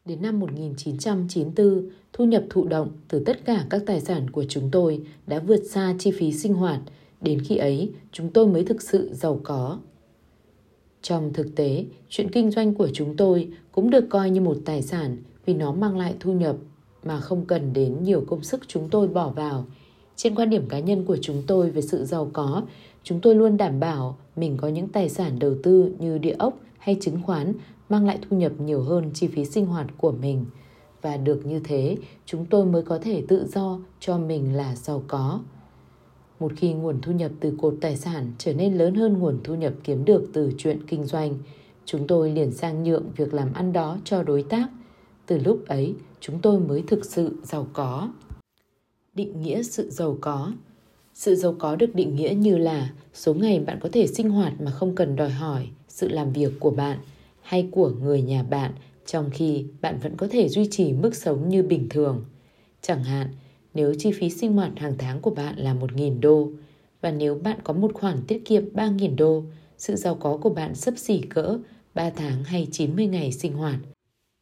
Đến năm một nghìn chín trăm chín mươi tư, thu nhập thụ động từ tất cả các tài sản của chúng tôi đã vượt xa chi phí sinh hoạt. Đến khi ấy, chúng tôi mới thực sự giàu có. Trong thực tế, chuyện kinh doanh của chúng tôi cũng được coi như một tài sản vì nó mang lại thu nhập mà không cần đến nhiều công sức chúng tôi bỏ vào. Trên quan điểm cá nhân của chúng tôi về sự giàu có, chúng tôi luôn đảm bảo mình có những tài sản đầu tư như địa ốc hay chứng khoán mang lại thu nhập nhiều hơn chi phí sinh hoạt của mình. Và được như thế, chúng tôi mới có thể tự do cho mình là giàu có. Một khi nguồn thu nhập từ cột tài sản trở nên lớn hơn nguồn thu nhập kiếm được từ chuyện kinh doanh, chúng tôi liền sang nhượng việc làm ăn đó cho đối tác. Từ lúc ấy, chúng tôi mới thực sự giàu có. Định nghĩa sự giàu có. Sự giàu có được định nghĩa như là số ngày bạn có thể sinh hoạt mà không cần đòi hỏi sự làm việc của bạn hay của người nhà bạn, trong khi bạn vẫn có thể duy trì mức sống như bình thường. Chẳng hạn, nếu chi phí sinh hoạt hàng tháng của bạn là một nghìn đô và nếu bạn có một khoản tiết kiệm ba nghìn đô, sự giàu có của bạn xấp xỉ cỡ ba tháng hay chín mươi ngày sinh hoạt.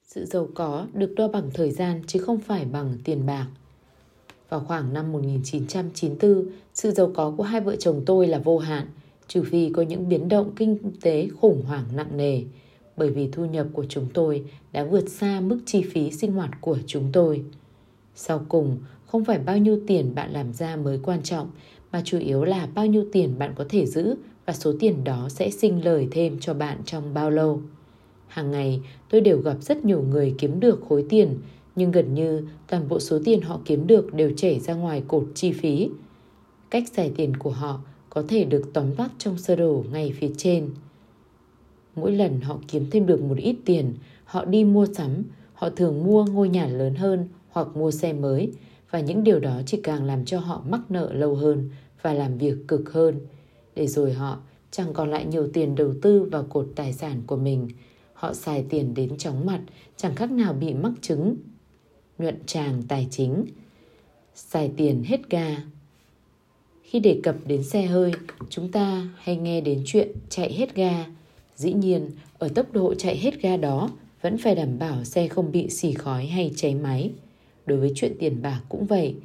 Sự giàu có được đo bằng thời gian chứ không phải bằng tiền bạc. Vào khoảng năm một nghìn chín trăm chín mươi tư, sự giàu có của hai vợ chồng tôi là vô hạn, trừ phi có những biến động kinh tế khủng hoảng nặng nề, bởi vì thu nhập của chúng tôi đã vượt xa mức chi phí sinh hoạt của chúng tôi. Sau cùng, không phải bao nhiêu tiền bạn làm ra mới quan trọng, mà chủ yếu là bao nhiêu tiền bạn có thể giữ và số tiền đó sẽ sinh lời thêm cho bạn trong bao lâu. Hàng ngày, tôi đều gặp rất nhiều người kiếm được khối tiền, nhưng gần như toàn bộ số tiền họ kiếm được đều chảy ra ngoài cột chi phí. Cách xài tiền của họ có thể được tóm tắt trong sơ đồ ngay phía trên. Mỗi lần họ kiếm thêm được một ít tiền, họ đi mua sắm, họ thường mua ngôi nhà lớn hơn hoặc mua xe mới, và những điều đó chỉ càng làm cho họ mắc nợ lâu hơn và làm việc cực hơn. Để rồi họ chẳng còn lại nhiều tiền đầu tư vào cột tài sản của mình. Họ xài tiền đến chóng mặt, chẳng khác nào bị mắc chứng nhuận tràng tài chính. Xài tiền hết ga. Khi đề cập đến xe hơi, chúng ta hay nghe đến chuyện chạy hết ga. Dĩ nhiên, ở tốc độ chạy hết ga đó, vẫn phải đảm bảo xe không bị xì khói hay cháy máy. Đối với chuyện tiền bạc cũng vậy.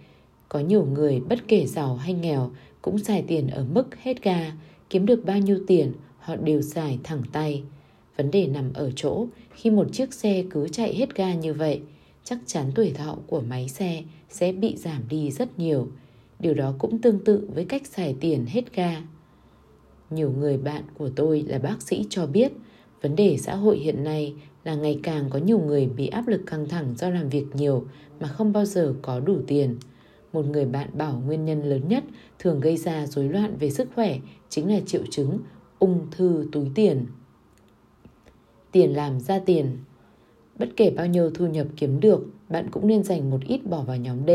Có nhiều người bất kể giàu hay nghèo cũng xài tiền ở mức hết ga, kiếm được bao nhiêu tiền họ đều xài thẳng tay. Vấn đề nằm ở chỗ khi một chiếc xe cứ chạy hết ga như vậy, chắc chắn tuổi thọ của máy xe sẽ bị giảm đi rất nhiều. Điều đó cũng tương tự với cách xài tiền hết ga. Nhiều người bạn của tôi là bác sĩ cho biết, vấn đề xã hội hiện nay là ngày càng có nhiều người bị áp lực căng thẳng do làm việc nhiều mà không bao giờ có đủ tiền. Một người bạn bảo nguyên nhân lớn nhất thường gây ra rối loạn về sức khỏe chính là triệu chứng ung thư túi tiền. Tiền làm ra tiền. Bất kể bao nhiêu thu nhập kiếm được, bạn cũng nên dành một ít bỏ vào nhóm D.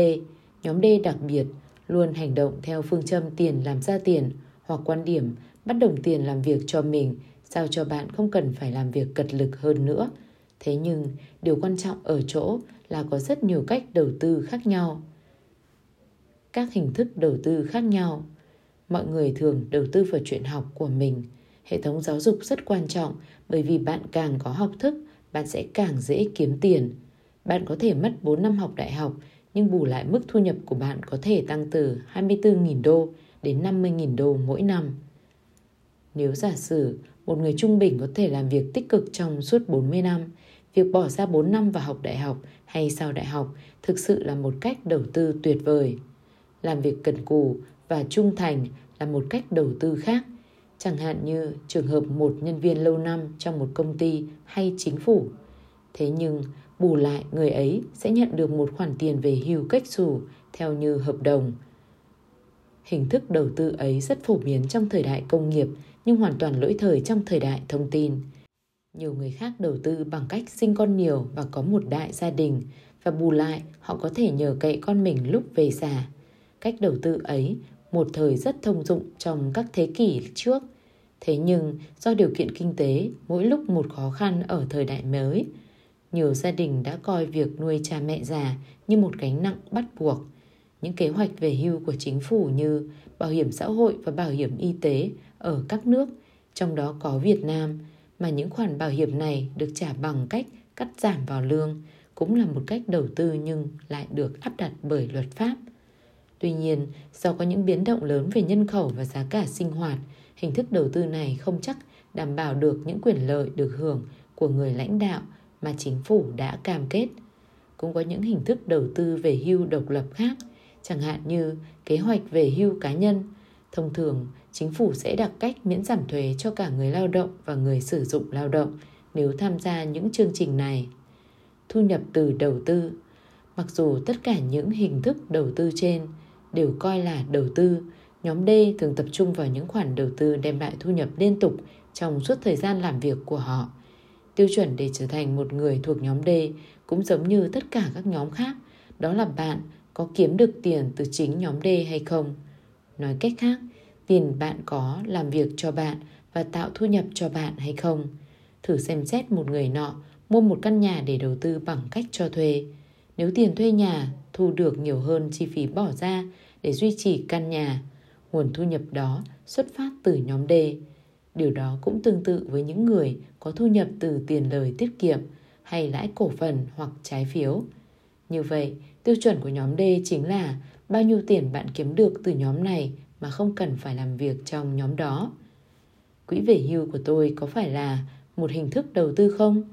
Nhóm D đặc biệt luôn hành động theo phương châm tiền làm ra tiền hoặc quan điểm bắt đồng tiền làm việc cho mình, sao cho bạn không cần phải làm việc cật lực hơn nữa. Thế nhưng, điều quan trọng ở chỗ là có rất nhiều cách đầu tư khác nhau. Các hình thức đầu tư khác nhau. Mọi người thường đầu tư vào chuyện học của mình. Hệ thống giáo dục rất quan trọng bởi vì bạn càng có học thức, bạn sẽ càng dễ kiếm tiền. Bạn có thể mất bốn năm học đại học, nhưng bù lại mức thu nhập của bạn có thể tăng từ hai mươi tư nghìn đô đến năm mươi nghìn đô mỗi năm. Nếu giả sử một người trung bình có thể làm việc tích cực trong suốt bốn mươi năm, việc bỏ ra bốn năm vào học đại học hay sau đại học thực sự là một cách đầu tư tuyệt vời. Làm việc cần cù và trung thành là một cách đầu tư khác, chẳng hạn như trường hợp một nhân viên lâu năm trong một công ty hay chính phủ. Thế nhưng, bù lại người ấy sẽ nhận được một khoản tiền về hưu cách xù theo như hợp đồng. Hình thức đầu tư ấy rất phổ biến trong thời đại công nghiệp nhưng hoàn toàn lỗi thời trong thời đại thông tin. Nhiều người khác đầu tư bằng cách sinh con nhiều và có một đại gia đình, và bù lại họ có thể nhờ cậy con mình lúc về già. Cách đầu tư ấy một thời rất thông dụng trong các thế kỷ trước. Thế nhưng do điều kiện kinh tế mỗi lúc một khó khăn ở thời đại mới, nhiều gia đình đã coi việc nuôi cha mẹ già như một gánh nặng bắt buộc. Những kế hoạch về hưu của chính phủ như bảo hiểm xã hội và bảo hiểm y tế ở các nước, trong đó có Việt Nam, mà những khoản bảo hiểm này được trả bằng cách cắt giảm vào lương, cũng là một cách đầu tư nhưng lại được áp đặt bởi luật pháp. Tuy nhiên, do có những biến động lớn về nhân khẩu và giá cả sinh hoạt, hình thức đầu tư này không chắc đảm bảo được những quyền lợi được hưởng của người lãnh đạo mà chính phủ đã cam kết. Cũng có những hình thức đầu tư về hưu độc lập khác, chẳng hạn như kế hoạch về hưu cá nhân. Thông thường, chính phủ sẽ đặt cách miễn giảm thuế cho cả người lao động và người sử dụng lao động nếu tham gia những chương trình này. Thu nhập từ đầu tư. Mặc dù tất cả những hình thức đầu tư trên đều coi là đầu tư, nhóm D thường tập trung vào những khoản đầu tư đem lại thu nhập liên tục trong suốt thời gian làm việc của họ. Tiêu chuẩn để trở thành một người thuộc nhóm D cũng giống như tất cả các nhóm khác, đó là bạn có kiếm được tiền từ chính nhóm D hay không. Nói cách khác, tiền bạn có làm việc cho bạn và tạo thu nhập cho bạn hay không. Thử xem xét một người nọ mua một căn nhà để đầu tư bằng cách cho thuê. Nếu tiền thuê nhà thu được nhiều hơn chi phí bỏ ra để duy trì căn nhà, nguồn thu nhập đó xuất phát từ nhóm D. Điều đó cũng tương tự với những người có thu nhập từ tiền lời tiết kiệm hay lãi cổ phần hoặc trái phiếu. Như vậy, tiêu chuẩn của nhóm D chính là bao nhiêu tiền bạn kiếm được từ nhóm này mà không cần phải làm việc trong nhóm đó. Quỹ về hưu của tôi có phải là một hình thức đầu tư không?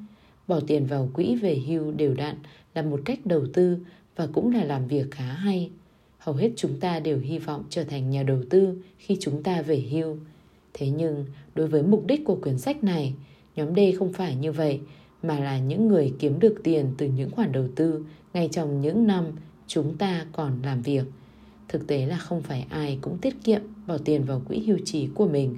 Bỏ tiền vào quỹ về hưu đều đặn là một cách đầu tư và cũng là làm việc khá hay. Hầu hết chúng ta đều hy vọng trở thành nhà đầu tư khi chúng ta về hưu. Thế nhưng, đối với mục đích của quyển sách này, nhóm D không phải như vậy, mà là những người kiếm được tiền từ những khoản đầu tư ngay trong những năm chúng ta còn làm việc. Thực tế là không phải ai cũng tiết kiệm bỏ tiền vào quỹ hưu trí của mình.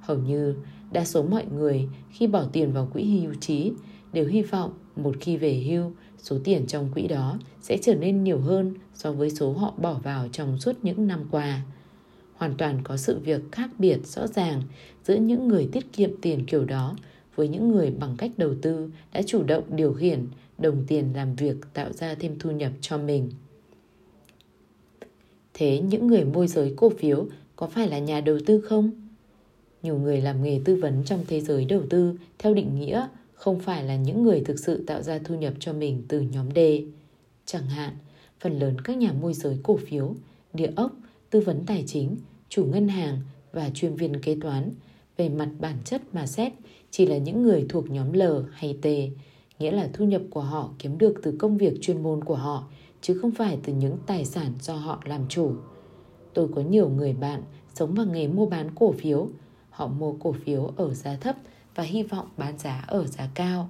Hầu như, đa số mọi người khi bỏ tiền vào quỹ hưu trí đều hy vọng một khi về hưu, số tiền trong quỹ đó sẽ trở nên nhiều hơn so với số họ bỏ vào trong suốt những năm qua. Hoàn toàn có sự việc khác biệt rõ ràng giữa những người tiết kiệm tiền kiểu đó với những người bằng cách đầu tư đã chủ động điều khiển đồng tiền làm việc tạo ra thêm thu nhập cho mình. Thế những người môi giới cổ phiếu có phải là nhà đầu tư không? Nhiều người làm nghề tư vấn trong thế giới đầu tư theo định nghĩa không phải là những người thực sự tạo ra thu nhập cho mình từ nhóm D. Chẳng hạn, phần lớn các nhà môi giới cổ phiếu, địa ốc, tư vấn tài chính, chủ ngân hàng và chuyên viên kế toán về mặt bản chất mà xét chỉ là những người thuộc nhóm L hay T, nghĩa là thu nhập của họ kiếm được từ công việc chuyên môn của họ chứ không phải từ những tài sản do họ làm chủ. Tôi có nhiều người bạn sống bằng nghề mua bán cổ phiếu. Họ mua cổ phiếu ở giá thấp và hy vọng bán giá ở giá cao.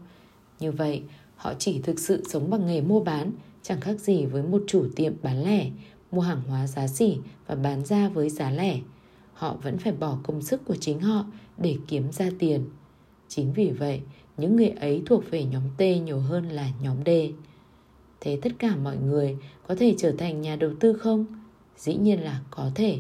Như vậy, họ chỉ thực sự sống bằng nghề mua bán, chẳng khác gì với một chủ tiệm bán lẻ, mua hàng hóa giá xỉ và bán ra với giá lẻ. Họ vẫn phải bỏ công sức của chính họ để kiếm ra tiền. Chính vì vậy, những người ấy thuộc về nhóm T nhiều hơn là nhóm D. Thế tất cả mọi người có thể trở thành nhà đầu tư không? Dĩ nhiên là có thể.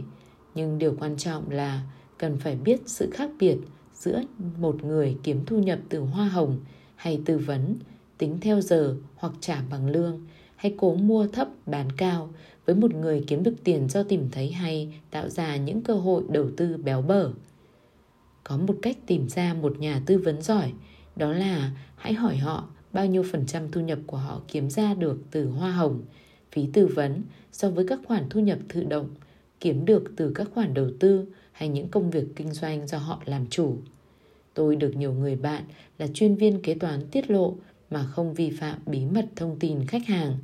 Nhưng điều quan trọng là cần phải biết sự khác biệt giữa một người kiếm thu nhập từ hoa hồng hay tư vấn, tính theo giờ hoặc trả bằng lương, Hãy cố mua thấp bán cao với một người kiếm được tiền do tìm thấy hay tạo ra những cơ hội đầu tư béo bở. Có một cách tìm ra một nhà tư vấn giỏi, đó là hãy hỏi họ bao nhiêu phần trăm thu nhập của họ kiếm ra được từ hoa hồng, phí tư vấn so với các khoản thu nhập thụ động kiếm được từ các khoản đầu tư hay những công việc kinh doanh do họ làm chủ. Tôi được nhiều người bạn là chuyên viên kế toán tiết lộ mà không vi phạm bí mật thông tin khách hàng.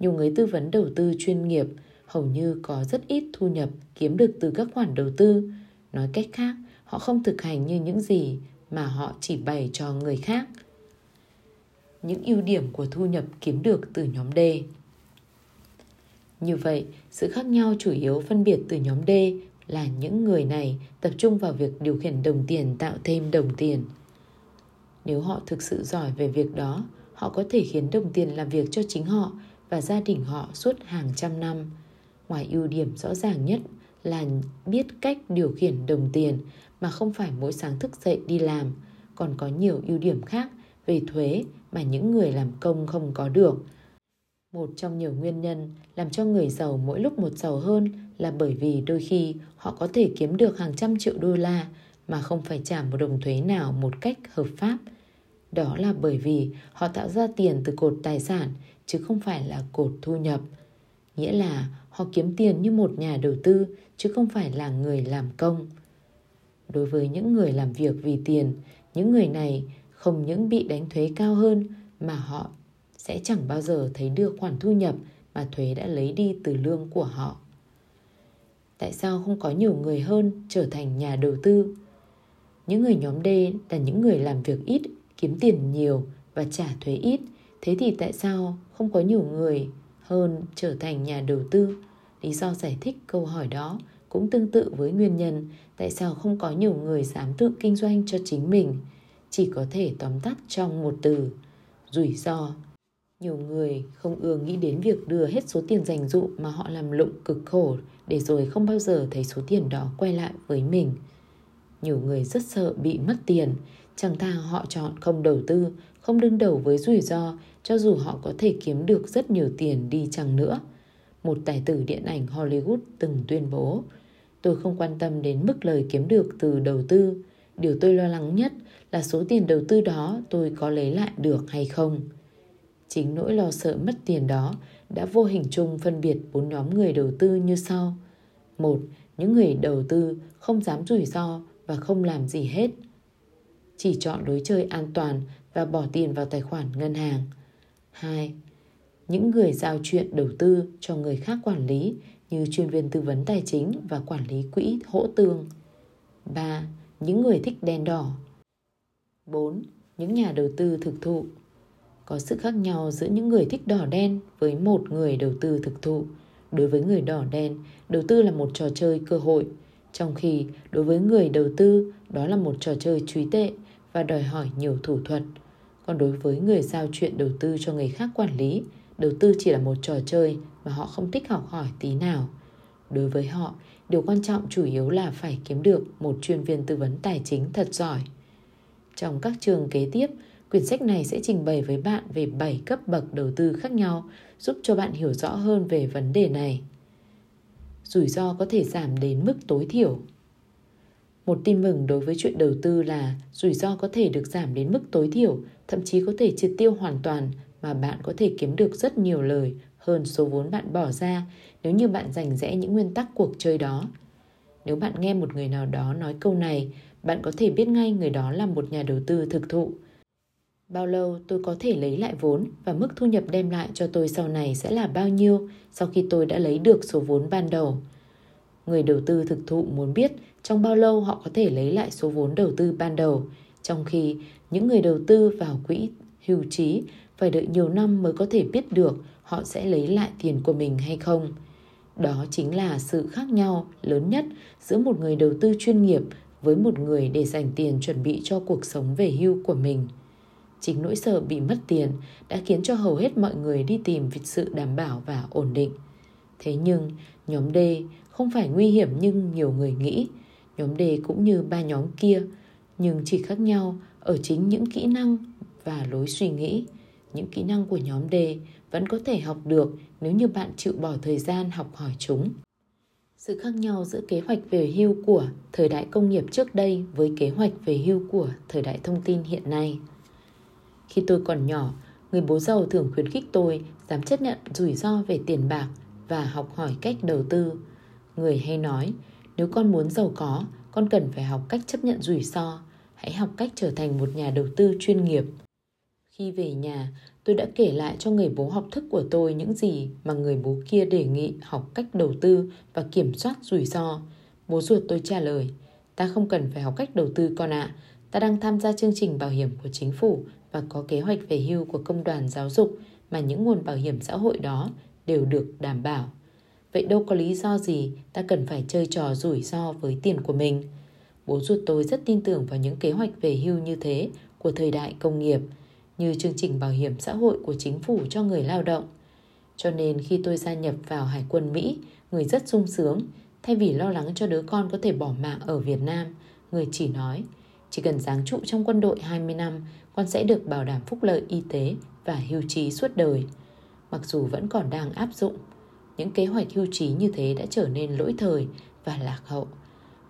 Nhiều người tư vấn đầu tư chuyên nghiệp hầu như có rất ít thu nhập kiếm được từ các khoản đầu tư. Nói cách khác, họ không thực hành như những gì mà họ chỉ bày cho người khác. Những ưu điểm của thu nhập kiếm được từ nhóm D. Như vậy, sự khác nhau chủ yếu phân biệt từ nhóm D là những người này tập trung vào việc điều khiển đồng tiền tạo thêm đồng tiền. Nếu họ thực sự giỏi về việc đó, họ có thể khiến đồng tiền làm việc cho chính họ và gia đình họ suốt hàng trăm năm. Ngoài ưu điểm rõ ràng nhất là biết cách điều khiển đồng tiền mà không phải mỗi sáng thức dậy đi làm, còn có nhiều ưu điểm khác về thuế mà những người làm công không có được. Một trong nhiều nguyên nhân làm cho người giàu mỗi lúc một giàu hơn là bởi vì đôi khi họ có thể kiếm được hàng trăm triệu đô la mà không phải trả một đồng thuế nào một cách hợp pháp. Đó là bởi vì họ tạo ra tiền từ cột tài sản chứ không phải là cột thu nhập. Nghĩa là họ kiếm tiền như một nhà đầu tư chứ không phải là người làm công. Đối với những người làm việc vì tiền, những người này không những bị đánh thuế cao hơn mà họ sẽ chẳng bao giờ thấy được khoản thu nhập mà thuế đã lấy đi từ lương của họ. Tại sao không có nhiều người hơn trở thành nhà đầu tư? Những người nhóm D là những người làm việc ít, kiếm tiền nhiều và trả thuế ít. Thế thì tại sao không có nhiều người hơn trở thành nhà đầu tư? Lý do giải thích câu hỏi đó cũng tương tự với nguyên nhân tại sao không có nhiều người dám tự kinh doanh cho chính mình. Chỉ có thể tóm tắt trong một từ: rủi ro. Nhiều người không ưa nghĩ đến việc đưa hết số tiền dành dụm mà họ làm lụng cực khổ để rồi không bao giờ thấy số tiền đó quay lại với mình. Nhiều người rất sợ bị mất tiền, chẳng thà họ chọn không đầu tư, không đương đầu với rủi ro cho dù họ có thể kiếm được rất nhiều tiền đi chăng nữa. Một tài tử điện ảnh Hollywood từng tuyên bố: "Tôi không quan tâm đến mức lời kiếm được từ đầu tư, điều tôi lo lắng nhất là số tiền đầu tư đó tôi có lấy lại được hay không." Chính nỗi lo sợ mất tiền đó đã vô hình chung phân biệt bốn nhóm người đầu tư như sau. Một, những người đầu tư không dám rủi ro và không làm gì hết, chỉ chọn lối chơi an toàn và bỏ tiền vào tài khoản ngân hàng. Hai, những người giao chuyện đầu tư cho người khác quản lý như chuyên viên tư vấn tài chính và quản lý quỹ hỗ tương. Ba, những người thích đen đỏ. Bốn, những nhà đầu tư thực thụ. Có sự khác nhau giữa những người thích đỏ đen với một người đầu tư thực thụ. Đối với người đỏ đen, đầu tư là một trò chơi cơ hội, trong khi đối với người đầu tư, đó là một trò chơi trí tuệ và đòi hỏi nhiều thủ thuật. Còn đối với người giao chuyện đầu tư cho người khác quản lý, đầu tư chỉ là một trò chơi mà họ không thích học hỏi tí nào. Đối với họ, điều quan trọng chủ yếu là phải kiếm được một chuyên viên tư vấn tài chính thật giỏi. Trong các chương kế tiếp, quyển sách này sẽ trình bày với bạn về bảy cấp bậc đầu tư khác nhau, giúp cho bạn hiểu rõ hơn về vấn đề này. Rủi ro có thể giảm đến mức tối thiểu. Một tin mừng đối với chuyện đầu tư là rủi ro có thể được giảm đến mức tối thiểu, thậm chí có thể triệt tiêu hoàn toàn mà bạn có thể kiếm được rất nhiều lời hơn số vốn bạn bỏ ra nếu như bạn rành rẽ những nguyên tắc cuộc chơi đó. Nếu bạn nghe một người nào đó nói câu này, bạn có thể biết ngay người đó là một nhà đầu tư thực thụ. Bao lâu tôi có thể lấy lại vốn và mức thu nhập đem lại cho tôi sau này sẽ là bao nhiêu sau khi tôi đã lấy được số vốn ban đầu? Người đầu tư thực thụ muốn biết trong bao lâu họ có thể lấy lại số vốn đầu tư ban đầu, trong khi những người đầu tư vào quỹ hưu trí phải đợi nhiều năm mới có thể biết được họ sẽ lấy lại tiền của mình hay không. Đó chính là sự khác nhau lớn nhất giữa một người đầu tư chuyên nghiệp với một người để dành tiền chuẩn bị cho cuộc sống về hưu của mình. Chính nỗi sợ bị mất tiền đã khiến cho hầu hết mọi người đi tìm vì sự đảm bảo và ổn định. Thế nhưng, nhóm D không phải nguy hiểm như nhiều người nghĩ. Nhóm D cũng như ba nhóm kia, nhưng chỉ khác nhau ở chính những kỹ năng và lối suy nghĩ. Những kỹ năng của nhóm D vẫn có thể học được nếu như bạn chịu bỏ thời gian học hỏi chúng. Sự khác nhau giữa kế hoạch về hưu của thời đại công nghiệp trước đây với kế hoạch về hưu của thời đại thông tin hiện nay. Khi tôi còn nhỏ, người bố giàu thường khuyến khích tôi dám chấp nhận rủi ro về tiền bạc và học hỏi cách đầu tư. Người hay nói, nếu con muốn giàu có, con cần phải học cách chấp nhận rủi ro, hãy học cách trở thành một nhà đầu tư chuyên nghiệp. Khi về nhà, tôi đã kể lại cho người bố học thức của tôi những gì mà người bố kia đề nghị học cách đầu tư và kiểm soát rủi ro. Bố ruột tôi trả lời, ta không cần phải học cách đầu tư con ạ, à. Ta đang tham gia chương trình bảo hiểm của chính phủ và có kế hoạch về hưu của công đoàn giáo dục mà những nguồn bảo hiểm xã hội đó đều được đảm bảo. Vậy đâu có lý do gì ta cần phải chơi trò rủi ro với tiền của mình. Bố ruột tôi rất tin tưởng vào những kế hoạch về hưu như thế của thời đại công nghiệp, như chương trình bảo hiểm xã hội của chính phủ cho người lao động. Cho nên khi tôi gia nhập vào Hải quân Mỹ, người rất sung sướng, thay vì lo lắng cho đứa con có thể bỏ mạng ở Việt Nam, người chỉ nói, chỉ cần giáng trụ trong quân đội hai mươi năm, con sẽ được bảo đảm phúc lợi y tế và hưu trí suốt đời. Mặc dù vẫn còn đang áp dụng, những kế hoạch hưu trí như thế đã trở nên lỗi thời và lạc hậu.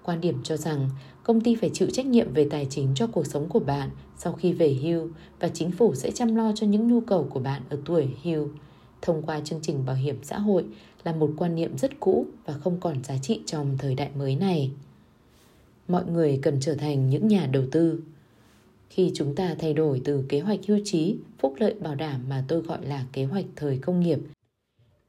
Quan điểm cho rằng công ty phải chịu trách nhiệm về tài chính cho cuộc sống của bạn sau khi về hưu và chính phủ sẽ chăm lo cho những nhu cầu của bạn ở tuổi hưu thông qua chương trình bảo hiểm xã hội là một quan niệm rất cũ và không còn giá trị trong thời đại mới này. Mọi người cần trở thành những nhà đầu tư. Khi chúng ta thay đổi từ kế hoạch hưu trí, phúc lợi bảo đảm mà tôi gọi là kế hoạch thời công nghiệp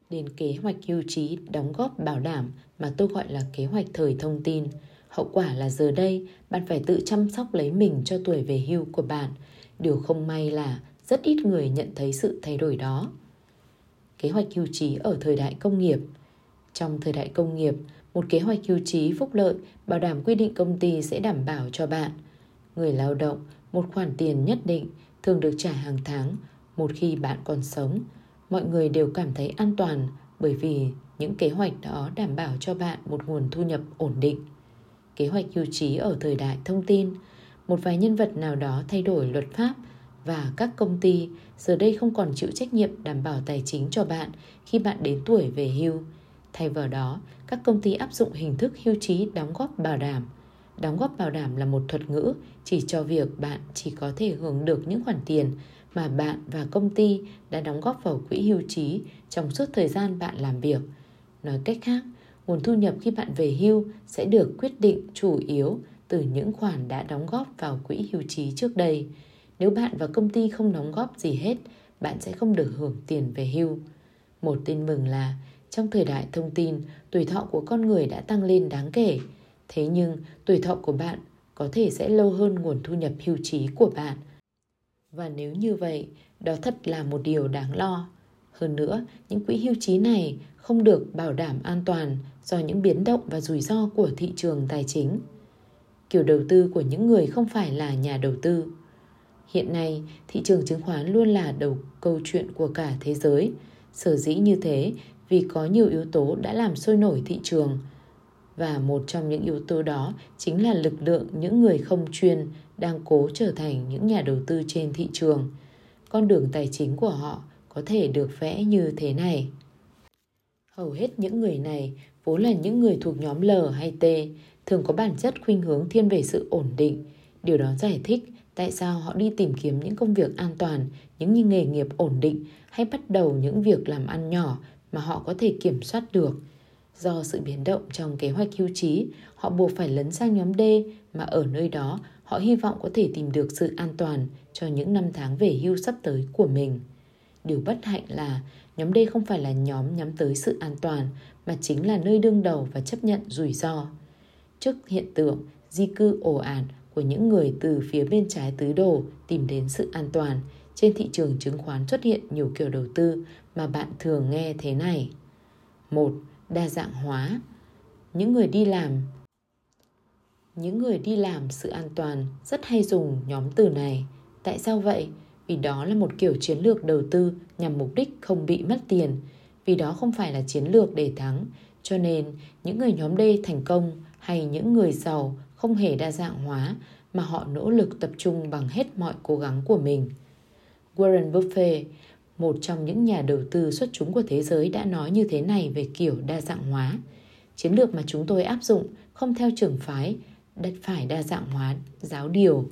đến kế hoạch hưu trí đóng góp bảo đảm mà tôi gọi là kế hoạch thời thông tin, hậu quả là giờ đây bạn phải tự chăm sóc lấy mình cho tuổi về hưu của bạn. Điều không may là rất ít người nhận thấy sự thay đổi đó. Kế hoạch hưu trí ở thời đại công nghiệp. Trong thời đại công nghiệp, một kế hoạch hưu trí phúc lợi bảo đảm quy định công ty sẽ đảm bảo cho bạn, người lao động, một khoản tiền nhất định thường được trả hàng tháng một khi bạn còn sống. Mọi người đều cảm thấy an toàn bởi vì những kế hoạch đó đảm bảo cho bạn một nguồn thu nhập ổn định. Kế hoạch hưu trí ở thời đại thông tin, một vài nhân vật nào đó thay đổi luật pháp và các công ty giờ đây không còn chịu trách nhiệm đảm bảo tài chính cho bạn khi bạn đến tuổi về hưu. Thay vào đó, các công ty áp dụng hình thức hưu trí đóng góp bảo đảm. Đóng góp bảo đảm là một thuật ngữ chỉ cho việc bạn chỉ có thể hưởng được những khoản tiền mà bạn và công ty đã đóng góp vào quỹ hưu trí trong suốt thời gian bạn làm việc. Nói cách khác, nguồn thu nhập khi bạn về hưu sẽ được quyết định chủ yếu từ những khoản đã đóng góp vào quỹ hưu trí trước đây. Nếu bạn và công ty không đóng góp gì hết, bạn sẽ không được hưởng tiền về hưu. Một tin mừng là trong thời đại thông tin, tuổi thọ của con người đã tăng lên đáng kể. Thế nhưng, tuổi thọ của bạn có thể sẽ lâu hơn nguồn thu nhập hưu trí của bạn. Và nếu như vậy, đó thật là một điều đáng lo. Hơn nữa, những quỹ hưu trí này không được bảo đảm an toàn do những biến động và rủi ro của thị trường tài chính. Kiểu đầu tư của những người không phải là nhà đầu tư. Hiện nay, thị trường chứng khoán luôn là đầu câu chuyện của cả thế giới. Sở dĩ như thế vì có nhiều yếu tố đã làm sôi nổi thị trường. Và một trong những yếu tố đó chính là lực lượng những người không chuyên đang cố trở thành những nhà đầu tư trên thị trường. Con đường tài chính của họ có thể được vẽ như thế này. Hầu hết những người này vốn là những người thuộc nhóm L hay T, thường có bản chất khuynh hướng thiên về sự ổn định. Điều đó giải thích tại sao họ đi tìm kiếm những công việc an toàn, những nghề nghiệp ổn định hay bắt đầu những việc làm ăn nhỏ mà họ có thể kiểm soát được. Do sự biến động trong kế hoạch hưu trí, họ buộc phải lấn sang nhóm D mà ở nơi đó họ hy vọng có thể tìm được sự an toàn cho những năm tháng về hưu sắp tới của mình. Điều bất hạnh là nhóm D không phải là nhóm nhắm tới sự an toàn mà chính là nơi đương đầu và chấp nhận rủi ro. Trước hiện tượng di cư ồ ạt của những người từ phía bên trái tứ đồ tìm đến sự an toàn, trên thị trường chứng khoán xuất hiện nhiều kiểu đầu tư mà bạn thường nghe thế này. một. Đa dạng hóa. Những người đi làm Những người đi làm sự an toàn rất hay dùng nhóm từ này. Tại sao vậy? Vì đó là một kiểu chiến lược đầu tư nhằm mục đích không bị mất tiền. Vì đó không phải là chiến lược để thắng. Cho nên, những người nhóm D thành công hay những người giàu không hề đa dạng hóa mà họ nỗ lực tập trung bằng hết mọi cố gắng của mình. Warren Buffett, một trong những nhà đầu tư xuất chúng của thế giới đã nói như thế này về kiểu đa dạng hóa. Chiến lược mà chúng tôi áp dụng không theo trường phái, đất phải đa dạng hóa, giáo điều.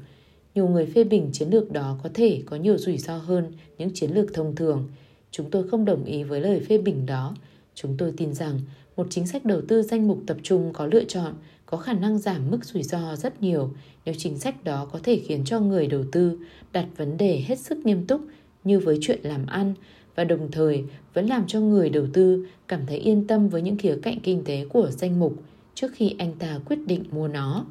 Nhiều người phê bình chiến lược đó có thể có nhiều rủi ro hơn những chiến lược thông thường. Chúng tôi không đồng ý với lời phê bình đó. Chúng tôi tin rằng một chính sách đầu tư danh mục tập trung có lựa chọn có khả năng giảm mức rủi ro rất nhiều nếu chính sách đó có thể khiến cho người đầu tư đặt vấn đề hết sức nghiêm túc như với chuyện làm ăn và đồng thời vẫn làm cho người đầu tư cảm thấy yên tâm với những khía cạnh kinh tế của danh mục trước khi anh ta quyết định mua nó.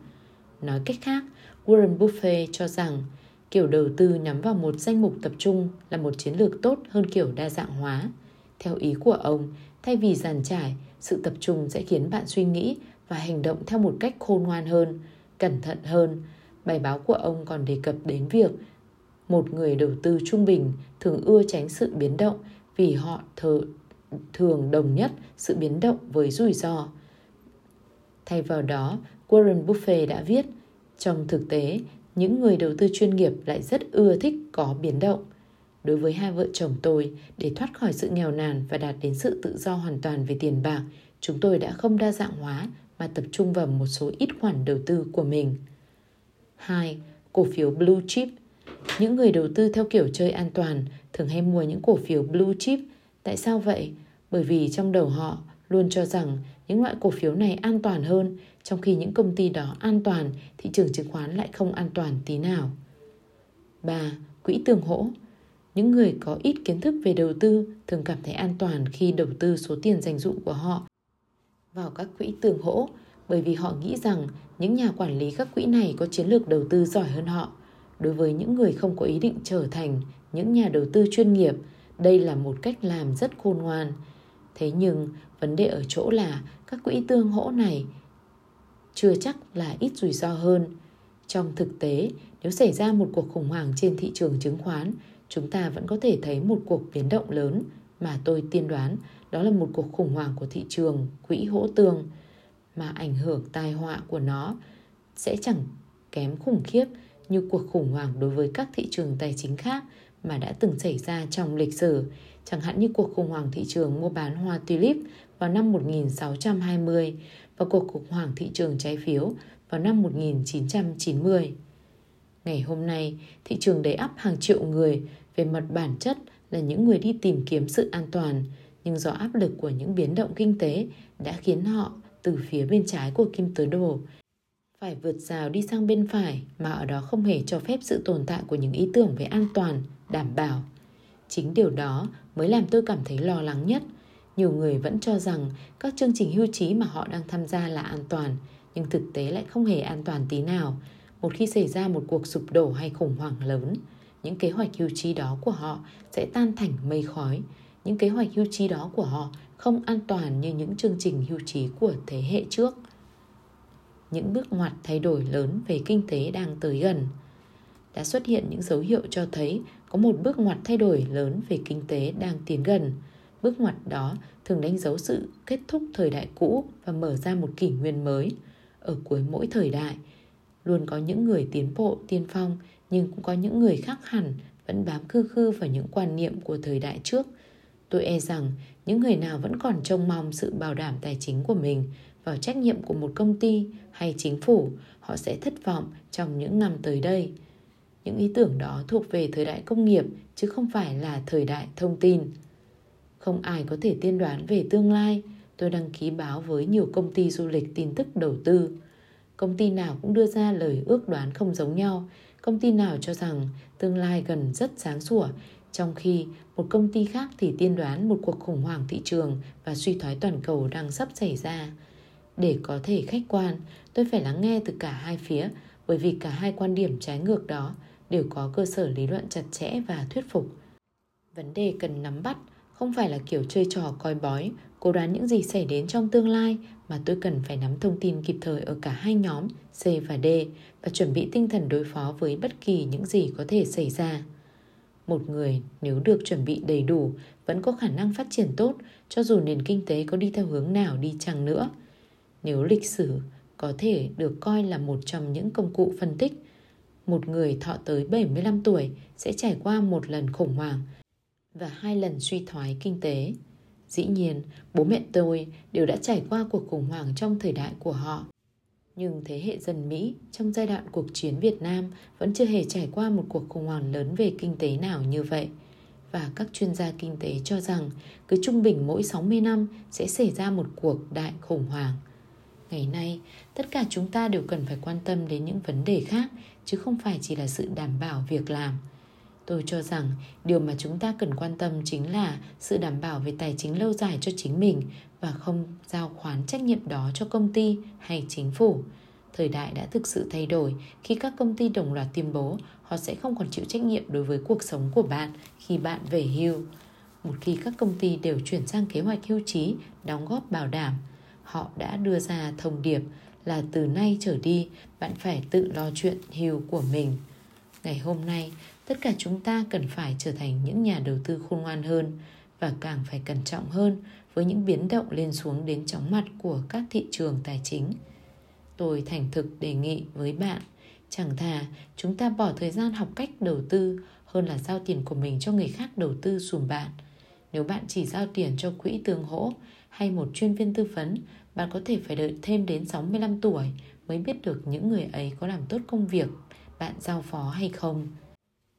Nói cách khác, Warren Buffett cho rằng kiểu đầu tư nhắm vào một danh mục tập trung là một chiến lược tốt hơn kiểu đa dạng hóa. Theo ý của ông, thay vì dàn trải, sự tập trung sẽ khiến bạn suy nghĩ và hành động theo một cách khôn ngoan hơn, cẩn thận hơn. Bài báo của ông còn đề cập đến việc một người đầu tư trung bình thường ưa tránh sự biến động vì họ thờ, thường đồng nhất sự biến động với rủi ro. Thay vào đó, Warren Buffett đã viết, trong thực tế, những người đầu tư chuyên nghiệp lại rất ưa thích có biến động. Đối với hai vợ chồng tôi, để thoát khỏi sự nghèo nàn và đạt đến sự tự do hoàn toàn về tiền bạc, chúng tôi đã không đa dạng hóa mà tập trung vào một số ít khoản đầu tư của mình. hai. Cổ phiếu Blue Chip. Những người đầu tư theo kiểu chơi an toàn thường hay mua những cổ phiếu Blue Chip. Tại sao vậy? Bởi vì trong đầu họ luôn cho rằng những loại cổ phiếu này an toàn hơn, trong khi những công ty đó an toàn, thị trường chứng khoán lại không an toàn tí nào. ba. Quỹ tương hỗ. Những người có ít kiến thức về đầu tư thường cảm thấy an toàn khi đầu tư số tiền dành dụm của họ vào các quỹ tương hỗ, bởi vì họ nghĩ rằng những nhà quản lý các quỹ này có chiến lược đầu tư giỏi hơn họ. Đối với những người không có ý định trở thành những nhà đầu tư chuyên nghiệp, đây là một cách làm rất khôn ngoan. Thế nhưng, vấn đề ở chỗ là các quỹ tương hỗ này chưa chắc là ít rủi ro hơn. Trong thực tế, nếu xảy ra một cuộc khủng hoảng trên thị trường chứng khoán, chúng ta vẫn có thể thấy một cuộc biến động lớn mà tôi tiên đoán đó là một cuộc khủng hoảng của thị trường quỹ hỗ tương, mà ảnh hưởng tai họa của nó sẽ chẳng kém khủng khiếp như cuộc khủng hoảng đối với các thị trường tài chính khác mà đã từng xảy ra trong lịch sử, chẳng hạn như cuộc khủng hoảng thị trường mua bán hoa tulip vào năm một nghìn sáu trăm hai mươi và cuộc khủng hoảng thị trường trái phiếu vào năm một nghìn chín trăm chín mươi. Ngày hôm nay, thị trường đầy ắp hàng triệu người, về mặt bản chất là những người đi tìm kiếm sự an toàn, nhưng do áp lực của những biến động kinh tế đã khiến họ từ phía bên trái của kim tứ đồ phải vượt rào đi sang bên phải, mà ở đó không hề cho phép sự tồn tại của những ý tưởng về an toàn, đảm bảo. Chính điều đó mới làm tôi cảm thấy lo lắng nhất. Nhiều người vẫn cho rằng các chương trình hưu trí mà họ đang tham gia là an toàn, nhưng thực tế lại không hề an toàn tí nào. Một khi xảy ra một cuộc sụp đổ hay khủng hoảng lớn, những kế hoạch hưu trí đó của họ sẽ tan thành mây khói. Những kế hoạch hưu trí đó của họ không an toàn như những chương trình hưu trí của thế hệ trước. Những bước ngoặt thay đổi lớn về kinh tế đang tới gần. Đã xuất hiện những dấu hiệu cho thấy có một bước ngoặt thay đổi lớn về kinh tế đang tiến gần. Bước ngoặt đó thường đánh dấu sự kết thúc thời đại cũ và mở ra một kỷ nguyên mới. Ở cuối mỗi thời đại, luôn có những người tiến bộ, tiên phong, nhưng cũng có những người khác hẳn vẫn bám khư khư vào những quan niệm của thời đại trước. Tôi e rằng những người nào vẫn còn trông mong sự bảo đảm tài chính của mình vào trách nhiệm của một công ty hay chính phủ, họ sẽ thất vọng trong những năm tới đây. Những ý tưởng đó thuộc về thời đại công nghiệp chứ không phải là thời đại thông tin. Không ai có thể tiên đoán về tương lai. Tôi đăng ký báo với nhiều công ty du lịch tin tức đầu tư. Công ty nào cũng đưa ra lời ước đoán không giống nhau. Công ty nào cho rằng tương lai gần rất sáng sủa, trong khi một công ty khác thì tiên đoán một cuộc khủng hoảng thị trường và suy thoái toàn cầu đang sắp xảy ra. Để có thể khách quan, tôi phải lắng nghe từ cả hai phía, bởi vì cả hai quan điểm trái ngược đó đều có cơ sở lý luận chặt chẽ và thuyết phục. Vấn đề cần nắm bắt không phải là kiểu chơi trò coi bói, cố đoán những gì xảy đến trong tương lai, mà tôi cần phải nắm thông tin kịp thời ở cả hai nhóm C và D và chuẩn bị tinh thần đối phó với bất kỳ những gì có thể xảy ra. Một người nếu được chuẩn bị đầy đủ vẫn có khả năng phát triển tốt cho dù nền kinh tế có đi theo hướng nào đi chăng nữa. Nếu lịch sử có thể được coi là một trong những công cụ phân tích, một người thọ tới bảy mươi lăm tuổi sẽ trải qua một lần khủng hoảng và hai lần suy thoái kinh tế. Dĩ nhiên, bố mẹ tôi đều đã trải qua cuộc khủng hoảng trong thời đại của họ. Nhưng thế hệ dân Mỹ trong giai đoạn cuộc chiến Việt Nam vẫn chưa hề trải qua một cuộc khủng hoảng lớn về kinh tế nào như vậy. Và các chuyên gia kinh tế cho rằng cứ trung bình mỗi sáu mươi năm sẽ xảy ra một cuộc đại khủng hoảng. Ngày nay, tất cả chúng ta đều cần phải quan tâm đến những vấn đề khác, chứ không phải chỉ là sự đảm bảo việc làm. Tôi cho rằng điều mà chúng ta cần quan tâm chính là sự đảm bảo về tài chính lâu dài cho chính mình và không giao khoán trách nhiệm đó cho công ty hay chính phủ. Thời đại đã thực sự thay đổi khi các công ty đồng loạt tuyên bố họ sẽ không còn chịu trách nhiệm đối với cuộc sống của bạn khi bạn về hưu. Một khi các công ty đều chuyển sang kế hoạch hưu trí, đóng góp bảo đảm, họ đã đưa ra thông điệp là từ nay trở đi bạn phải tự lo chuyện hưu của mình. Ngày hôm nay, tất cả chúng ta cần phải trở thành những nhà đầu tư khôn ngoan hơn và càng phải cẩn trọng hơn với những biến động lên xuống đến chóng mặt của các thị trường tài chính. Tôi thành thực đề nghị với bạn, chẳng thà chúng ta bỏ thời gian học cách đầu tư hơn là giao tiền của mình cho người khác đầu tư dùm bạn. Nếu bạn chỉ giao tiền cho quỹ tương hỗ hay một chuyên viên tư vấn, bạn có thể phải đợi thêm đến sáu mươi lăm tuổi mới biết được những người ấy có làm tốt công việc bạn giao phó hay không.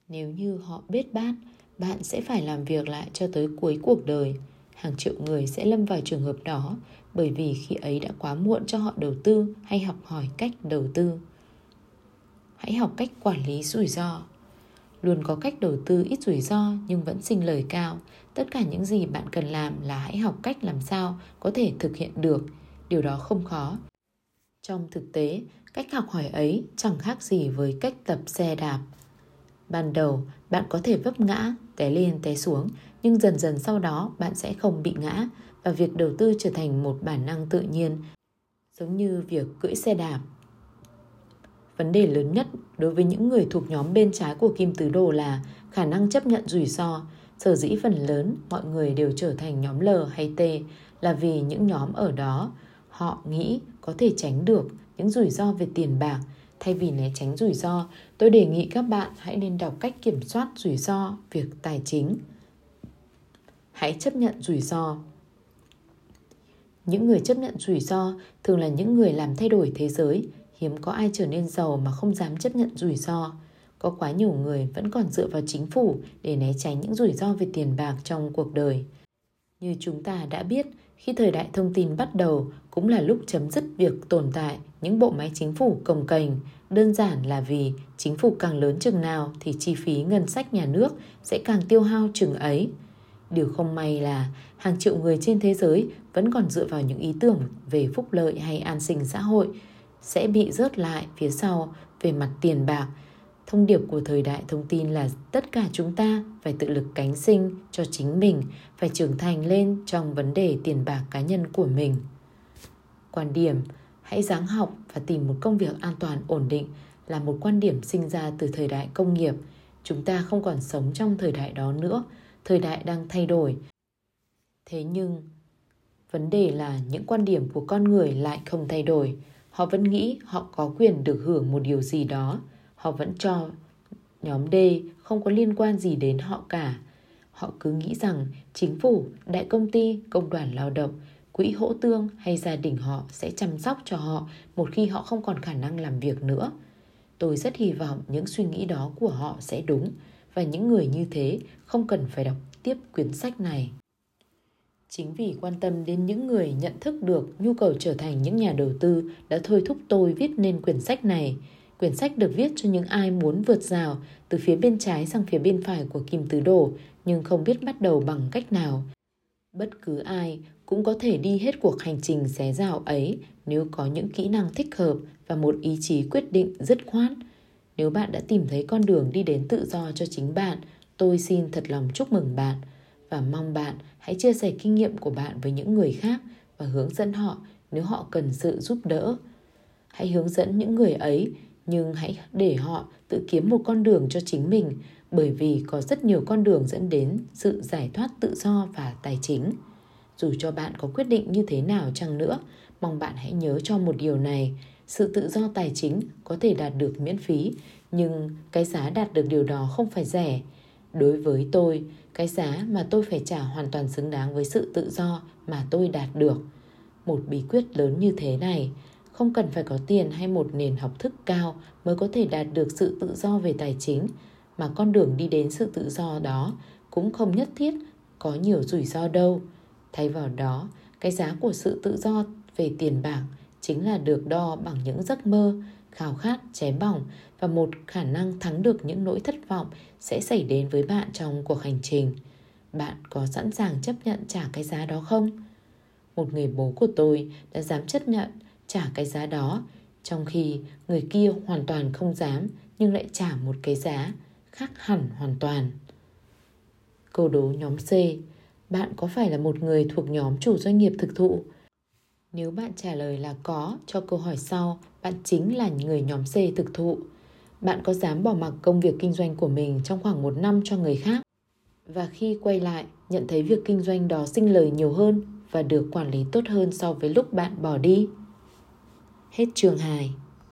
Nếu như họ bết bát, bạn sẽ phải làm việc lại cho tới cuối cuộc đời. Hàng triệu người sẽ lâm vào trường hợp đó bởi vì khi ấy đã quá muộn cho họ đầu tư hay học hỏi cách đầu tư. Hãy học cách quản lý rủi ro. Luôn có cách đầu tư ít rủi ro nhưng vẫn sinh lời cao. Tất cả những gì bạn cần làm là hãy học cách làm sao có thể thực hiện được. Điều đó không khó. Trong thực tế, cách học hỏi ấy chẳng khác gì với cách tập xe đạp. Ban đầu, bạn có thể vấp ngã, té lên té xuống, nhưng dần dần sau đó bạn sẽ không bị ngã và việc đầu tư trở thành một bản năng tự nhiên, giống như việc cưỡi xe đạp. Vấn đề lớn nhất đối với những người thuộc nhóm bên trái của kim tứ đồ là khả năng chấp nhận rủi ro. Sở dĩ phần lớn mọi người đều trở thành nhóm L hay T là vì những nhóm ở đó họ nghĩ có thể tránh được những rủi ro về tiền bạc. Thay vì né tránh rủi ro, tôi đề nghị các bạn hãy nên đọc cách kiểm soát rủi ro việc tài chính. Hãy chấp nhận rủi ro. Những người chấp nhận rủi ro thường là những người làm thay đổi thế giới. Hiếm có ai trở nên giàu mà không dám chấp nhận rủi ro. Có quá nhiều người vẫn còn dựa vào chính phủ để né tránh những rủi ro về tiền bạc trong cuộc đời. Như chúng ta đã biết, khi thời đại thông tin bắt đầu cũng là lúc chấm dứt việc tồn tại những bộ máy chính phủ cồng kềnh, đơn giản là vì chính phủ càng lớn chừng nào thì chi phí ngân sách nhà nước sẽ càng tiêu hao chừng ấy. Điều không may là hàng triệu người trên thế giới vẫn còn dựa vào những ý tưởng về phúc lợi hay an sinh xã hội sẽ bị rớt lại phía sau về mặt tiền bạc. Thông điệp của thời đại thông tin là tất cả chúng ta phải tự lực cánh sinh cho chính mình, phải trưởng thành lên trong vấn đề tiền bạc cá nhân của mình. Quan điểm, hãy ráng học và tìm một công việc an toàn ổn định là một quan điểm sinh ra từ thời đại công nghiệp. Chúng ta không còn sống trong thời đại đó nữa, thời đại đang thay đổi. Thế nhưng, vấn đề là những quan điểm của con người lại không thay đổi. Họ vẫn nghĩ họ có quyền được hưởng một điều gì đó. Họ vẫn cho nhóm D không có liên quan gì đến họ cả. Họ cứ nghĩ rằng chính phủ, đại công ty, công đoàn lao động, quỹ hỗ tương hay gia đình họ sẽ chăm sóc cho họ một khi họ không còn khả năng làm việc nữa. Tôi rất hy vọng những suy nghĩ đó của họ sẽ đúng và những người như thế không cần phải đọc tiếp quyển sách này. Chính vì quan tâm đến những người nhận thức được nhu cầu trở thành những nhà đầu tư đã thôi thúc tôi viết nên quyển sách này. Quyển sách được viết cho những ai muốn vượt rào từ phía bên trái sang phía bên phải của kim tứ đồ nhưng không biết bắt đầu bằng cách nào. Bất cứ ai cũng có thể đi hết cuộc hành trình xé rào ấy nếu có những kỹ năng thích hợp và một ý chí quyết định dứt khoát. Nếu bạn đã tìm thấy con đường đi đến tự do cho chính bạn, tôi xin thật lòng chúc mừng bạn và mong bạn hãy chia sẻ kinh nghiệm của bạn với những người khác và hướng dẫn họ nếu họ cần sự giúp đỡ. Hãy hướng dẫn những người ấy, nhưng hãy để họ tự kiếm một con đường cho chính mình, bởi vì có rất nhiều con đường dẫn đến sự giải thoát tự do và tài chính. Dù cho bạn có quyết định như thế nào chăng nữa, mong bạn hãy nhớ cho một điều này. Sự tự do tài chính có thể đạt được miễn phí, nhưng cái giá đạt được điều đó không phải rẻ. Đối với tôi, cái giá mà tôi phải trả hoàn toàn xứng đáng với sự tự do mà tôi đạt được. Một bí quyết lớn như thế này, không cần phải có tiền hay một nền học thức cao mới có thể đạt được sự tự do về tài chính, mà con đường đi đến sự tự do đó cũng không nhất thiết có nhiều rủi ro đâu. Thay vào đó, cái giá của sự tự do về tiền bạc chính là được đo bằng những giấc mơ, khao khát, cháy bỏng và một khả năng thắng được những nỗi thất vọng sẽ xảy đến với bạn trong cuộc hành trình. Bạn có sẵn sàng chấp nhận trả cái giá đó không? Một người bố của tôi đã dám chấp nhận trả cái giá đó, trong khi người kia hoàn toàn không dám nhưng lại trả một cái giá khác hẳn hoàn toàn. Câu đố nhóm C. Bạn có phải là một người thuộc nhóm chủ doanh nghiệp thực thụ? Nếu bạn trả lời là có cho câu hỏi sau, bạn chính là người nhóm C thực thụ. Bạn có dám bỏ mặc công việc kinh doanh của mình trong khoảng một năm cho người khác? Và khi quay lại, nhận thấy việc kinh doanh đó sinh lời nhiều hơn và được quản lý tốt hơn so với lúc bạn bỏ đi. Hết chương hai.